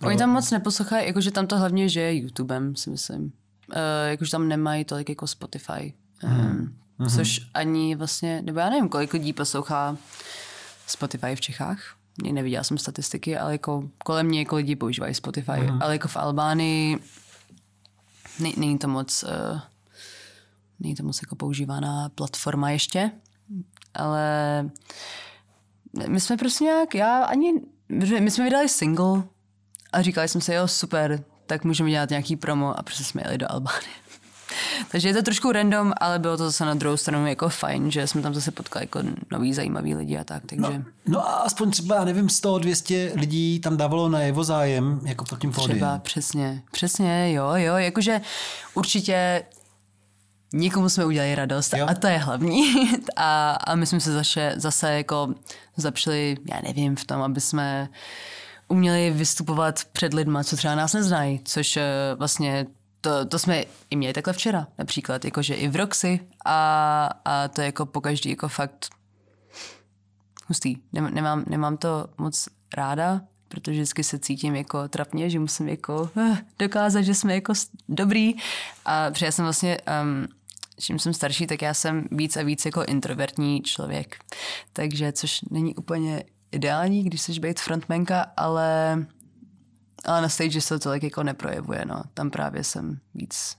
Oni tam moc neposlouchají, jakože tam to hlavně žije YouTubem, si myslím. Jakože tam nemají tolik jako Spotify. Což ani vlastně, nebo já nevím, kolik lidí poslouchá Spotify v Čechách. Neviděla jsem statistiky, ale jako kolem mě jako lidí používají Spotify. Ale jako v Albánii není to moc jako používaná platforma ještě. Ale my jsme prostě nějak, my jsme vydali single a říkali jsme si, jo super, tak můžeme dělat nějaký promo a prostě jsme jeli do Albánie. Takže je to trošku random, ale bylo to zase na druhou stranu jako fajn, že jsme tam zase potkali jako nový zajímavý lidi a tak, takže... No a aspoň třeba, já nevím, 100-200 lidí tam dávalo najevo zájem, jako pod tím pódium. Třeba, přesně, jo, jakože určitě někomu jsme udělali radost, jo. A to je hlavní. A my jsme se zase jako zlepšili, já nevím, v tom, aby jsme uměli vystupovat před lidma, co třeba nás neznají, což vlastně to jsme i měli takhle včera například, jakože i v Roxy a to je jako pokaždý jako fakt hustý. Nemám to moc ráda, protože vždycky se cítím jako trapně, že musím jako dokázat, že jsme jako dobrý. A protože já jsem vlastně, čím jsem starší, tak já jsem víc a víc jako introvertní člověk. Takže, což není úplně ideální, když chceš být frontmanka, ale na stage se to tolik jako neprojevuje, no. Tam právě jsem víc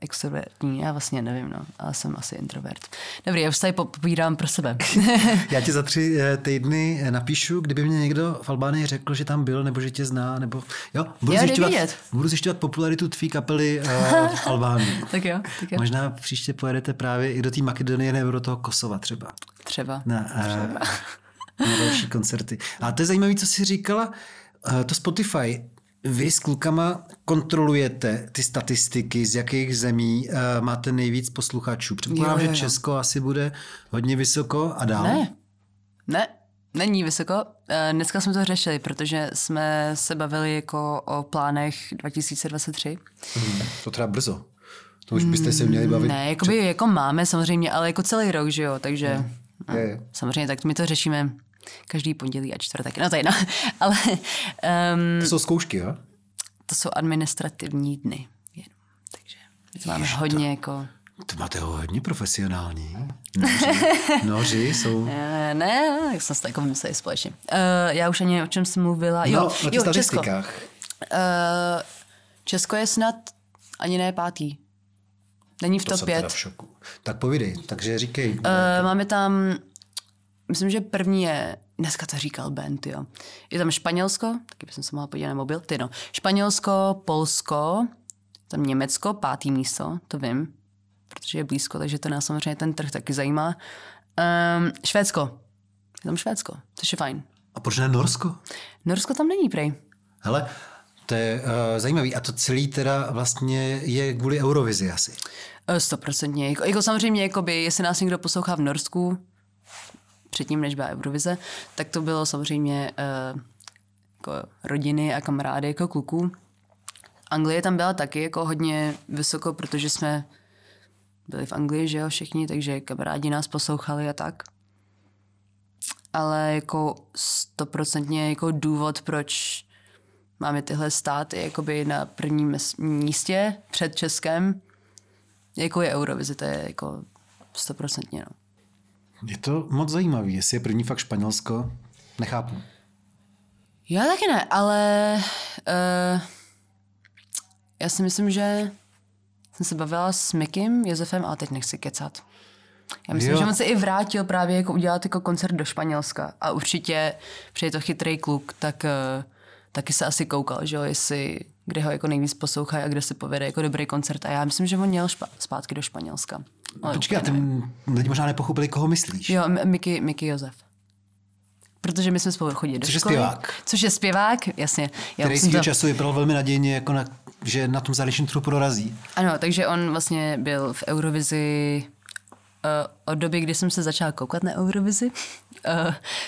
extrovertní, já vlastně nevím, no, ale jsem asi introvert. Dobrý, já už tady povídám pro sebe. Já ti za 3 týdny napíšu, kdyby mě někdo v Albánii řekl, že tam byl, nebo že tě zná, nebo jo, budu zjišťovat popularitu tvý kapely v Albánii. Tak jo. Možná příště pojedete právě i do té Makedonie nebo do toho Kosova třeba. Třeba. Na další koncerty. A to je zajímavé, co jsi říkala, to Spotify. Vy s klukama kontrolujete ty statistiky, z jakých zemí máte nejvíc posluchačů. Předpokládám, že Česko asi bude hodně vysoko a dál. Ne, není vysoko. Dneska jsme to řešili, protože jsme se bavili jako o plánech 2023. To teda brzo. To už byste se měli bavit. Ne, jako máme samozřejmě, ale jako celý rok, že jo, takže... Je. Samozřejmě, tak my to řešíme každý pondělí a čtvrtek. No to je jedno. Ale, to jsou zkoušky, jo? To jsou administrativní dny. Jenom. Takže my to máme hodně jako... To máte hodně profesionální. Noři jsou... Ne, tak jsme se to jako mysleli společně. Já už ani o čem jsem mluvila. Jo, o statistikách. Česko je snad ani ne 5. Není v top 5. Teda v šoku. Tak povídej, takže říkej. Máme tam, myslím, že první je, dneska to říkal Ben, tyjo. Je tam Španělsko, taky bych se mohla podívat na mobil, Španělsko, Polsko, tam Německo, 5. místo, to vím, protože je blízko, takže to nás samozřejmě ten trh taky zajímá. Švédsko, je tam Švédsko, což je fajn. A proč ne Norsko? Norsko tam není, prej. Hele, to je zajímavý. A to celý teda vlastně je kvůli Eurovizi asi. 100%. Jako samozřejmě, jakoby, jestli nás někdo poslouchá v Norsku, předtím než byla Eurovize, tak to bylo samozřejmě jako rodiny a kamarády jako kluků. Anglie tam byla taky jako hodně vysoko, protože jsme byli v Anglii, že jo, všichni, takže kamarádi nás poslouchali a tak. Ale jako 100% jako důvod, proč máme tyhle státy jakoby na prvním místě před Českem. Jako je Eurovize, to je jako 100%. No. Je to moc zajímavý, jestli je první fakt Španělsko, nechápu. Já taky ne, ale já si myslím, že jsem se bavila s Mikim Josefem, ale teď nechci kecat. Já myslím, že on se i vrátil právě jako udělat jako koncert do Španělska a určitě, protože je to chytrý kluk, tak... taky se asi koukal, že jo, jestli, kde ho jako nejvíc poslouchají a kde se povede jako dobrý koncert. A já myslím, že on měl zpátky do Španělska. Ale počkej, a lidi možná nepochopili, koho myslíš. Jo, Miki Josef. Protože my jsme spolu chodili do školy. Což je zpěvák, jasně. Který svýho času vypadal velmi nadějně, jako že na tom zálišném trhu prorazí. Ano, takže on vlastně byl v Eurovizi od doby, kdy jsem se začala koukat na Eurovizi,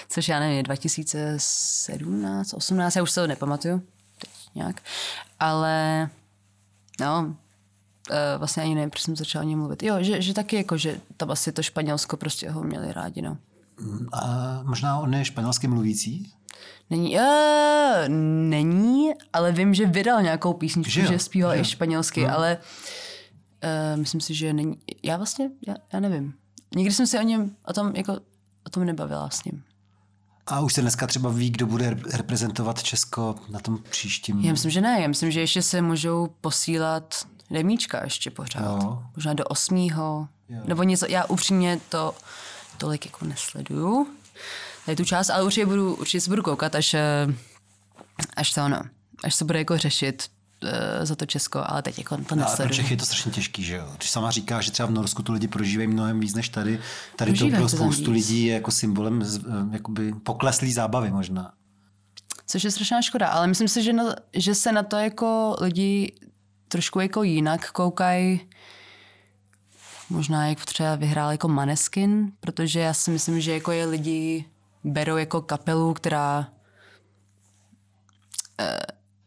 což já nevím, 2017, 18, já už se to nepamatuju, teď nějak, ale no, vlastně ani nevím, proč jsem začala o něm mluvit. Jo, že taky jako, že tam asi to Španělsko prostě ho měli rádi, no. A možná on je španělsky mluvící? Není, ale vím, že vydal nějakou písničku, že zpíval i španělsky, no. Ale... myslím si, že není... Já nevím. Nikdy jsem se o tom nebavila s ním. A už se dneska třeba ví, kdo bude reprezentovat Česko na tom příštím... Já myslím, že ne. Já myslím, že ještě se můžou posílat remíčka ještě pořád. Jo. Možná do 8. Jo. Nebo něco. Já upřímně to tolik jako nesleduju. Tady tu část, ale určitě se budu koukat, až se bude jako řešit za to Česko, ale teď jako to nesleduji. A pro Čechy je to strašně těžký, že jo? Když sama říkáš, že třeba v Norsku to lidi prožívají mnohem víc než tady. Tady to pro spoustu lidí je jako symbolem jakoby pokleslý zábavy možná. Což je strašná škoda, ale myslím si, že se na to jako lidi trošku jako jinak koukají možná jak třeba vyhrál jako Maneskin, protože já si myslím, že jako je lidi berou jako kapelu, která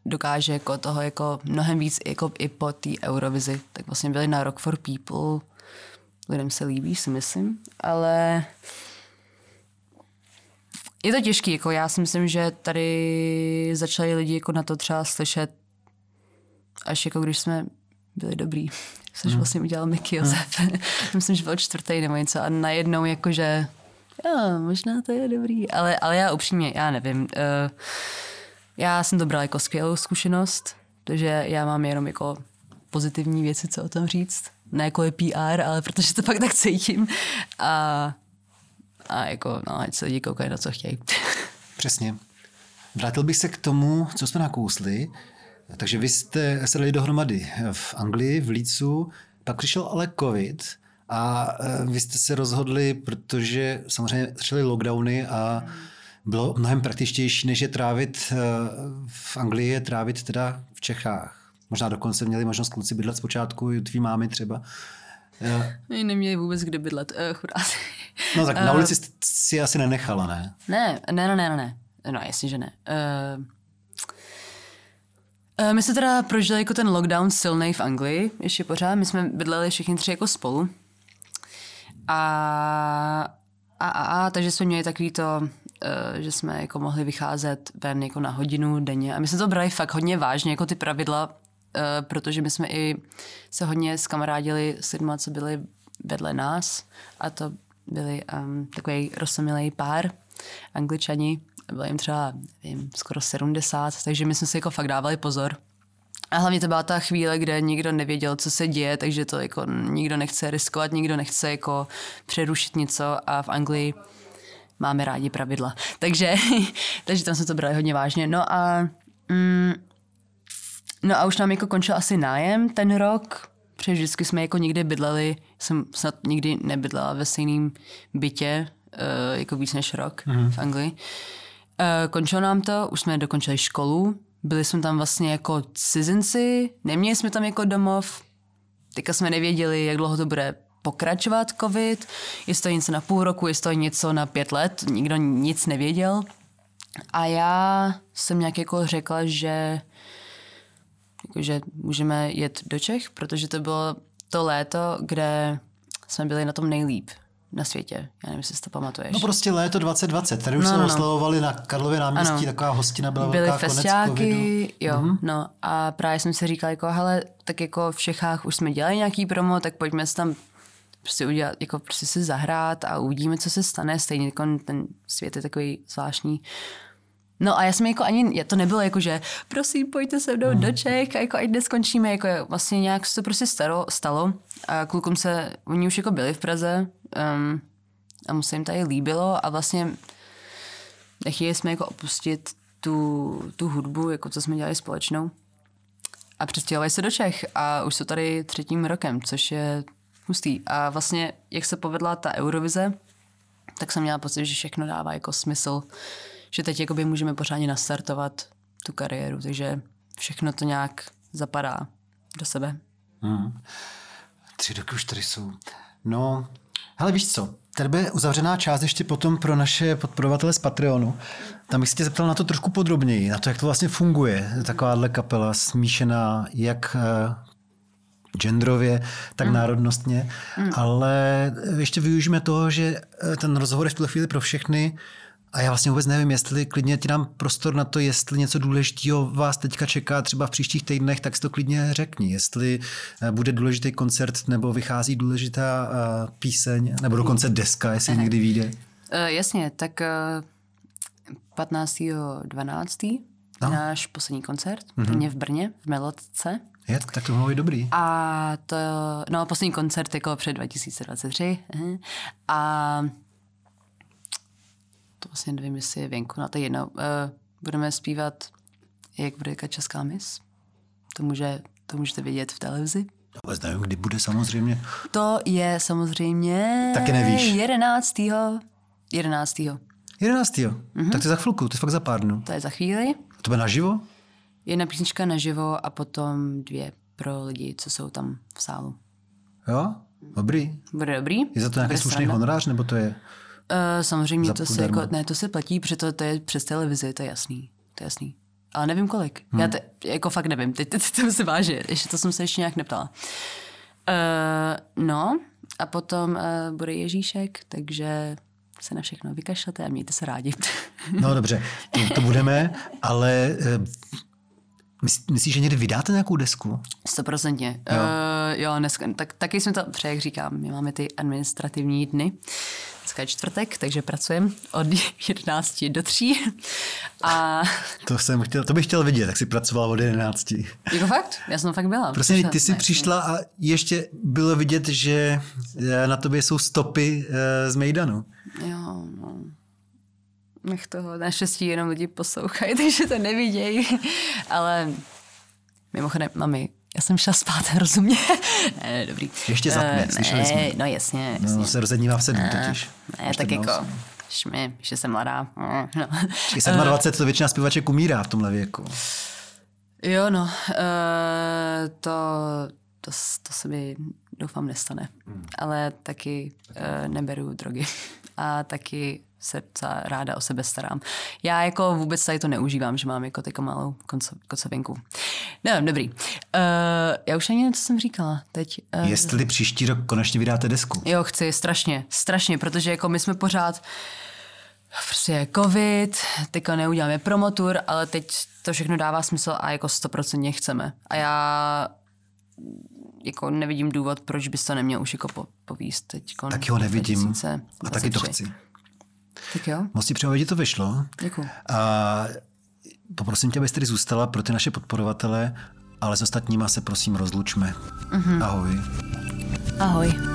dokáže jako toho jako mnohem víc jako i po té Eurovizi. Tak vlastně byli na Rock for People, lidem se líbí, si myslím, ale je to těžký, jako já si myslím, že tady začali lidi jako na to třeba slyšet až jako když jsme byli dobrý, což vlastně udělal Miki Josef. Myslím, že byl čtvrtý nebo něco a najednou jakože jo, možná to je dobrý, ale já upřímně, já nevím. Já jsem to brala jako skvělou zkušenost, protože já mám jenom jako pozitivní věci, co o tom říct. Ne jako je PR, ale protože to pak tak cítím. A jako, no, ať se lidi koukají na co chtějí. Přesně. Vrátil bych se k tomu, co jsme nakousli. Takže vy jste se dali dohromady v Anglii, v Leedsu, pak přišel ale covid a vy jste se rozhodli, protože samozřejmě začaly lockdowny a bylo mnohem praktičtější, než je trávit v Anglii, trávit teda v Čechách. Možná dokonce měli možnost kluci bydlet zpočátku, i tvý mámy třeba. My neměli vůbec kde bydlet, chudáci. No tak na ulici si asi nenechala, ne? Ne. No jasně, že ne. My jsme teda prožili jako ten lockdown silnej v Anglii, ještě pořád. My jsme bydleli všichni tři jako spolu. Takže jsme měli takový to, že jsme jako mohli vycházet ven jako na hodinu denně. A my jsme to brali fakt hodně vážně, jako ty pravidla, protože my jsme i se hodně skamarádili s lidmi, co byli vedle nás. A to byli takový roztomilej pár, Angličani. Bylo jim třeba, nevím, skoro 70, takže my jsme si jako fakt dávali pozor. A hlavně to byla ta chvíle, kde nikdo nevěděl, co se děje, takže to jako nikdo nechce riskovat, nikdo nechce jako přerušit něco a v Anglii máme rádi pravidla. Takže tam jsme to brali hodně vážně. No a už nám jako končil asi nájem ten rok, protože vždycky jsme jako nikdy bydleli, jsem snad nikdy nebydlela ve stejném bytě, jako víc než rok v Anglii. Končilo nám to, už jsme dokončili školu, byli jsme tam vlastně jako cizinci, neměli jsme tam jako domov, teďka jsme nevěděli, jak dlouho to bude pokračovat covid, jestli to je něco na půl roku, jestli to je něco na 5 let, nikdo nic nevěděl. A já jsem nějak jako řekla, že můžeme jet do Čech, protože to bylo to léto, kde jsme byli na tom nejlíp na světě. Já nevím, jestli si to pamatuješ. No prostě léto 2020. Tady už jsme oslavovali na Karlově náměstí, taková hostina byla velká, festiáky, konec covidu. Jo, no a právě jsem si říkala, jako, hele, tak jako v Čechách už jsme dělali nějaký promo, tak pojďme se tam prostě udělat, jako prostě si zahrát a uvidíme, co se stane. Stejně ten svět je takový zvláštní. No a já jsem jako ani, to nebylo jako, že prosím, pojďte se mnou do Čech a jako ať neskončíme, jako vlastně nějak se to prostě stalo a klukům se, oni už jako byli v Praze a mu se jim tady líbilo a vlastně nechtěli jsme jako opustit tu hudbu, jako co jsme dělali společnou a přestěhovali se do Čech a už jsou tady 3. rokem, což je hustý a vlastně jak se povedla ta Eurovize, tak jsem měla pocit, že všechno dává jako smysl, že teď jakoby můžeme pořádně nastartovat tu kariéru, takže všechno to nějak zapadá do sebe. 3 roky už tady jsou. No, hele, víš co, tady bude uzavřená část ještě potom pro naše podporovatele z Patreonu. Tam bych se tě zeptal na to trošku podrobněji, na to, jak to vlastně funguje, takováhle kapela smíšená, jak genderově, tak národnostně, ale ještě využijeme toho, že ten rozhovor je v tuhle chvíli pro všechny. A já vlastně vůbec nevím, jestli klidně ti dám prostor na to, jestli něco důležitého vás teďka čeká třeba v příštích týdnech, tak si to klidně řekni. Jestli bude důležitý koncert nebo vychází důležitá píseň nebo dokonce deska, jestli někdy vyjde. Jasně, tak 15.12. Náš poslední koncert, ten je v Brně, v Melodce. Je, tak to je dobrý. A to, no poslední koncert jako před 2023. A to vlastně nevím, jestli je venku, no to je jedno. Budeme zpívat, jak bude jaká česká mis. To můžete vidět v televizi. Ale nevím, kdy bude samozřejmě. To je samozřejmě... Taky nevíš. 11. Tak to je za chvilku, to je fakt za pár dnů. To je za chvíli. A to bude naživo? 1 písnička naživo a potom 2 pro lidi, co jsou tam v sálu. Jo? Dobrý. Dobrý. Je za to nějaký slušný honorář, nebo to je? Samozřejmě to se, jako, ne, to se platí, protože to je přes televizi, to je jasný. To je jasný. Ale nevím kolik. Já to jako fakt nevím. Teď to se váží. Ještě to jsem se ještě nějak neptala. No a potom bude Ježíšek, takže se na všechno vykašlete a mějte se rádi. No dobře, to budeme, ale myslíš, že někdy vydáte nějakou desku? 100%. Jo, dneska, taky jsme to, jak říkám, my máme ty administrativní dny. Dneska je čtvrtek, takže pracujeme od 11 do 3. A... to bych chtěl vidět, tak jsi pracovala od 11. Jako fakt? Já jsem fakt byla. Prostě ty jsi přišla a ještě bylo vidět, že na tobě jsou stopy z Mejdanu. Jo, no. Nech toho, naštěstí jenom lidi poslouchají, takže to nevidějí. Ale mimochodem, mami, já jsem šla spát, rozumně? Ne, dobrý. Ještě zatmě, slyšeli jsme. No jasně. No, se rozednívá v 7 totiž. Ne, tak jako, ještě jsem mladá. No. 27 to většina zpěvaček umírá v tomhle věku. Jo, no. To se mi, doufám, nestane. Ale taky neberu drogy. A taky se ráda o sebe starám. Já jako vůbec tady to neužívám, že mám jako malou kocovinku. No, dobrý. Já už ani nevím, co jsem říkala teď. Jestli příští rok konečně vydáte desku. Jo, chci, strašně, protože jako my jsme pořád prostě je covid, teďka neuděláme promotur, ale teď to všechno dává smysl a jako 100% chceme. A já jako nevidím důvod, proč bys to neměl už jako povíst teď. Tak ho nevidím 2023. A taky to chci. Tak jo. Moc ti přeji, že to vyšlo. Děkuji. A poprosím tě, abys tady zůstala pro ty naše podporovatele, ale s ostatníma se prosím rozlučme. Ahoj. Ahoj.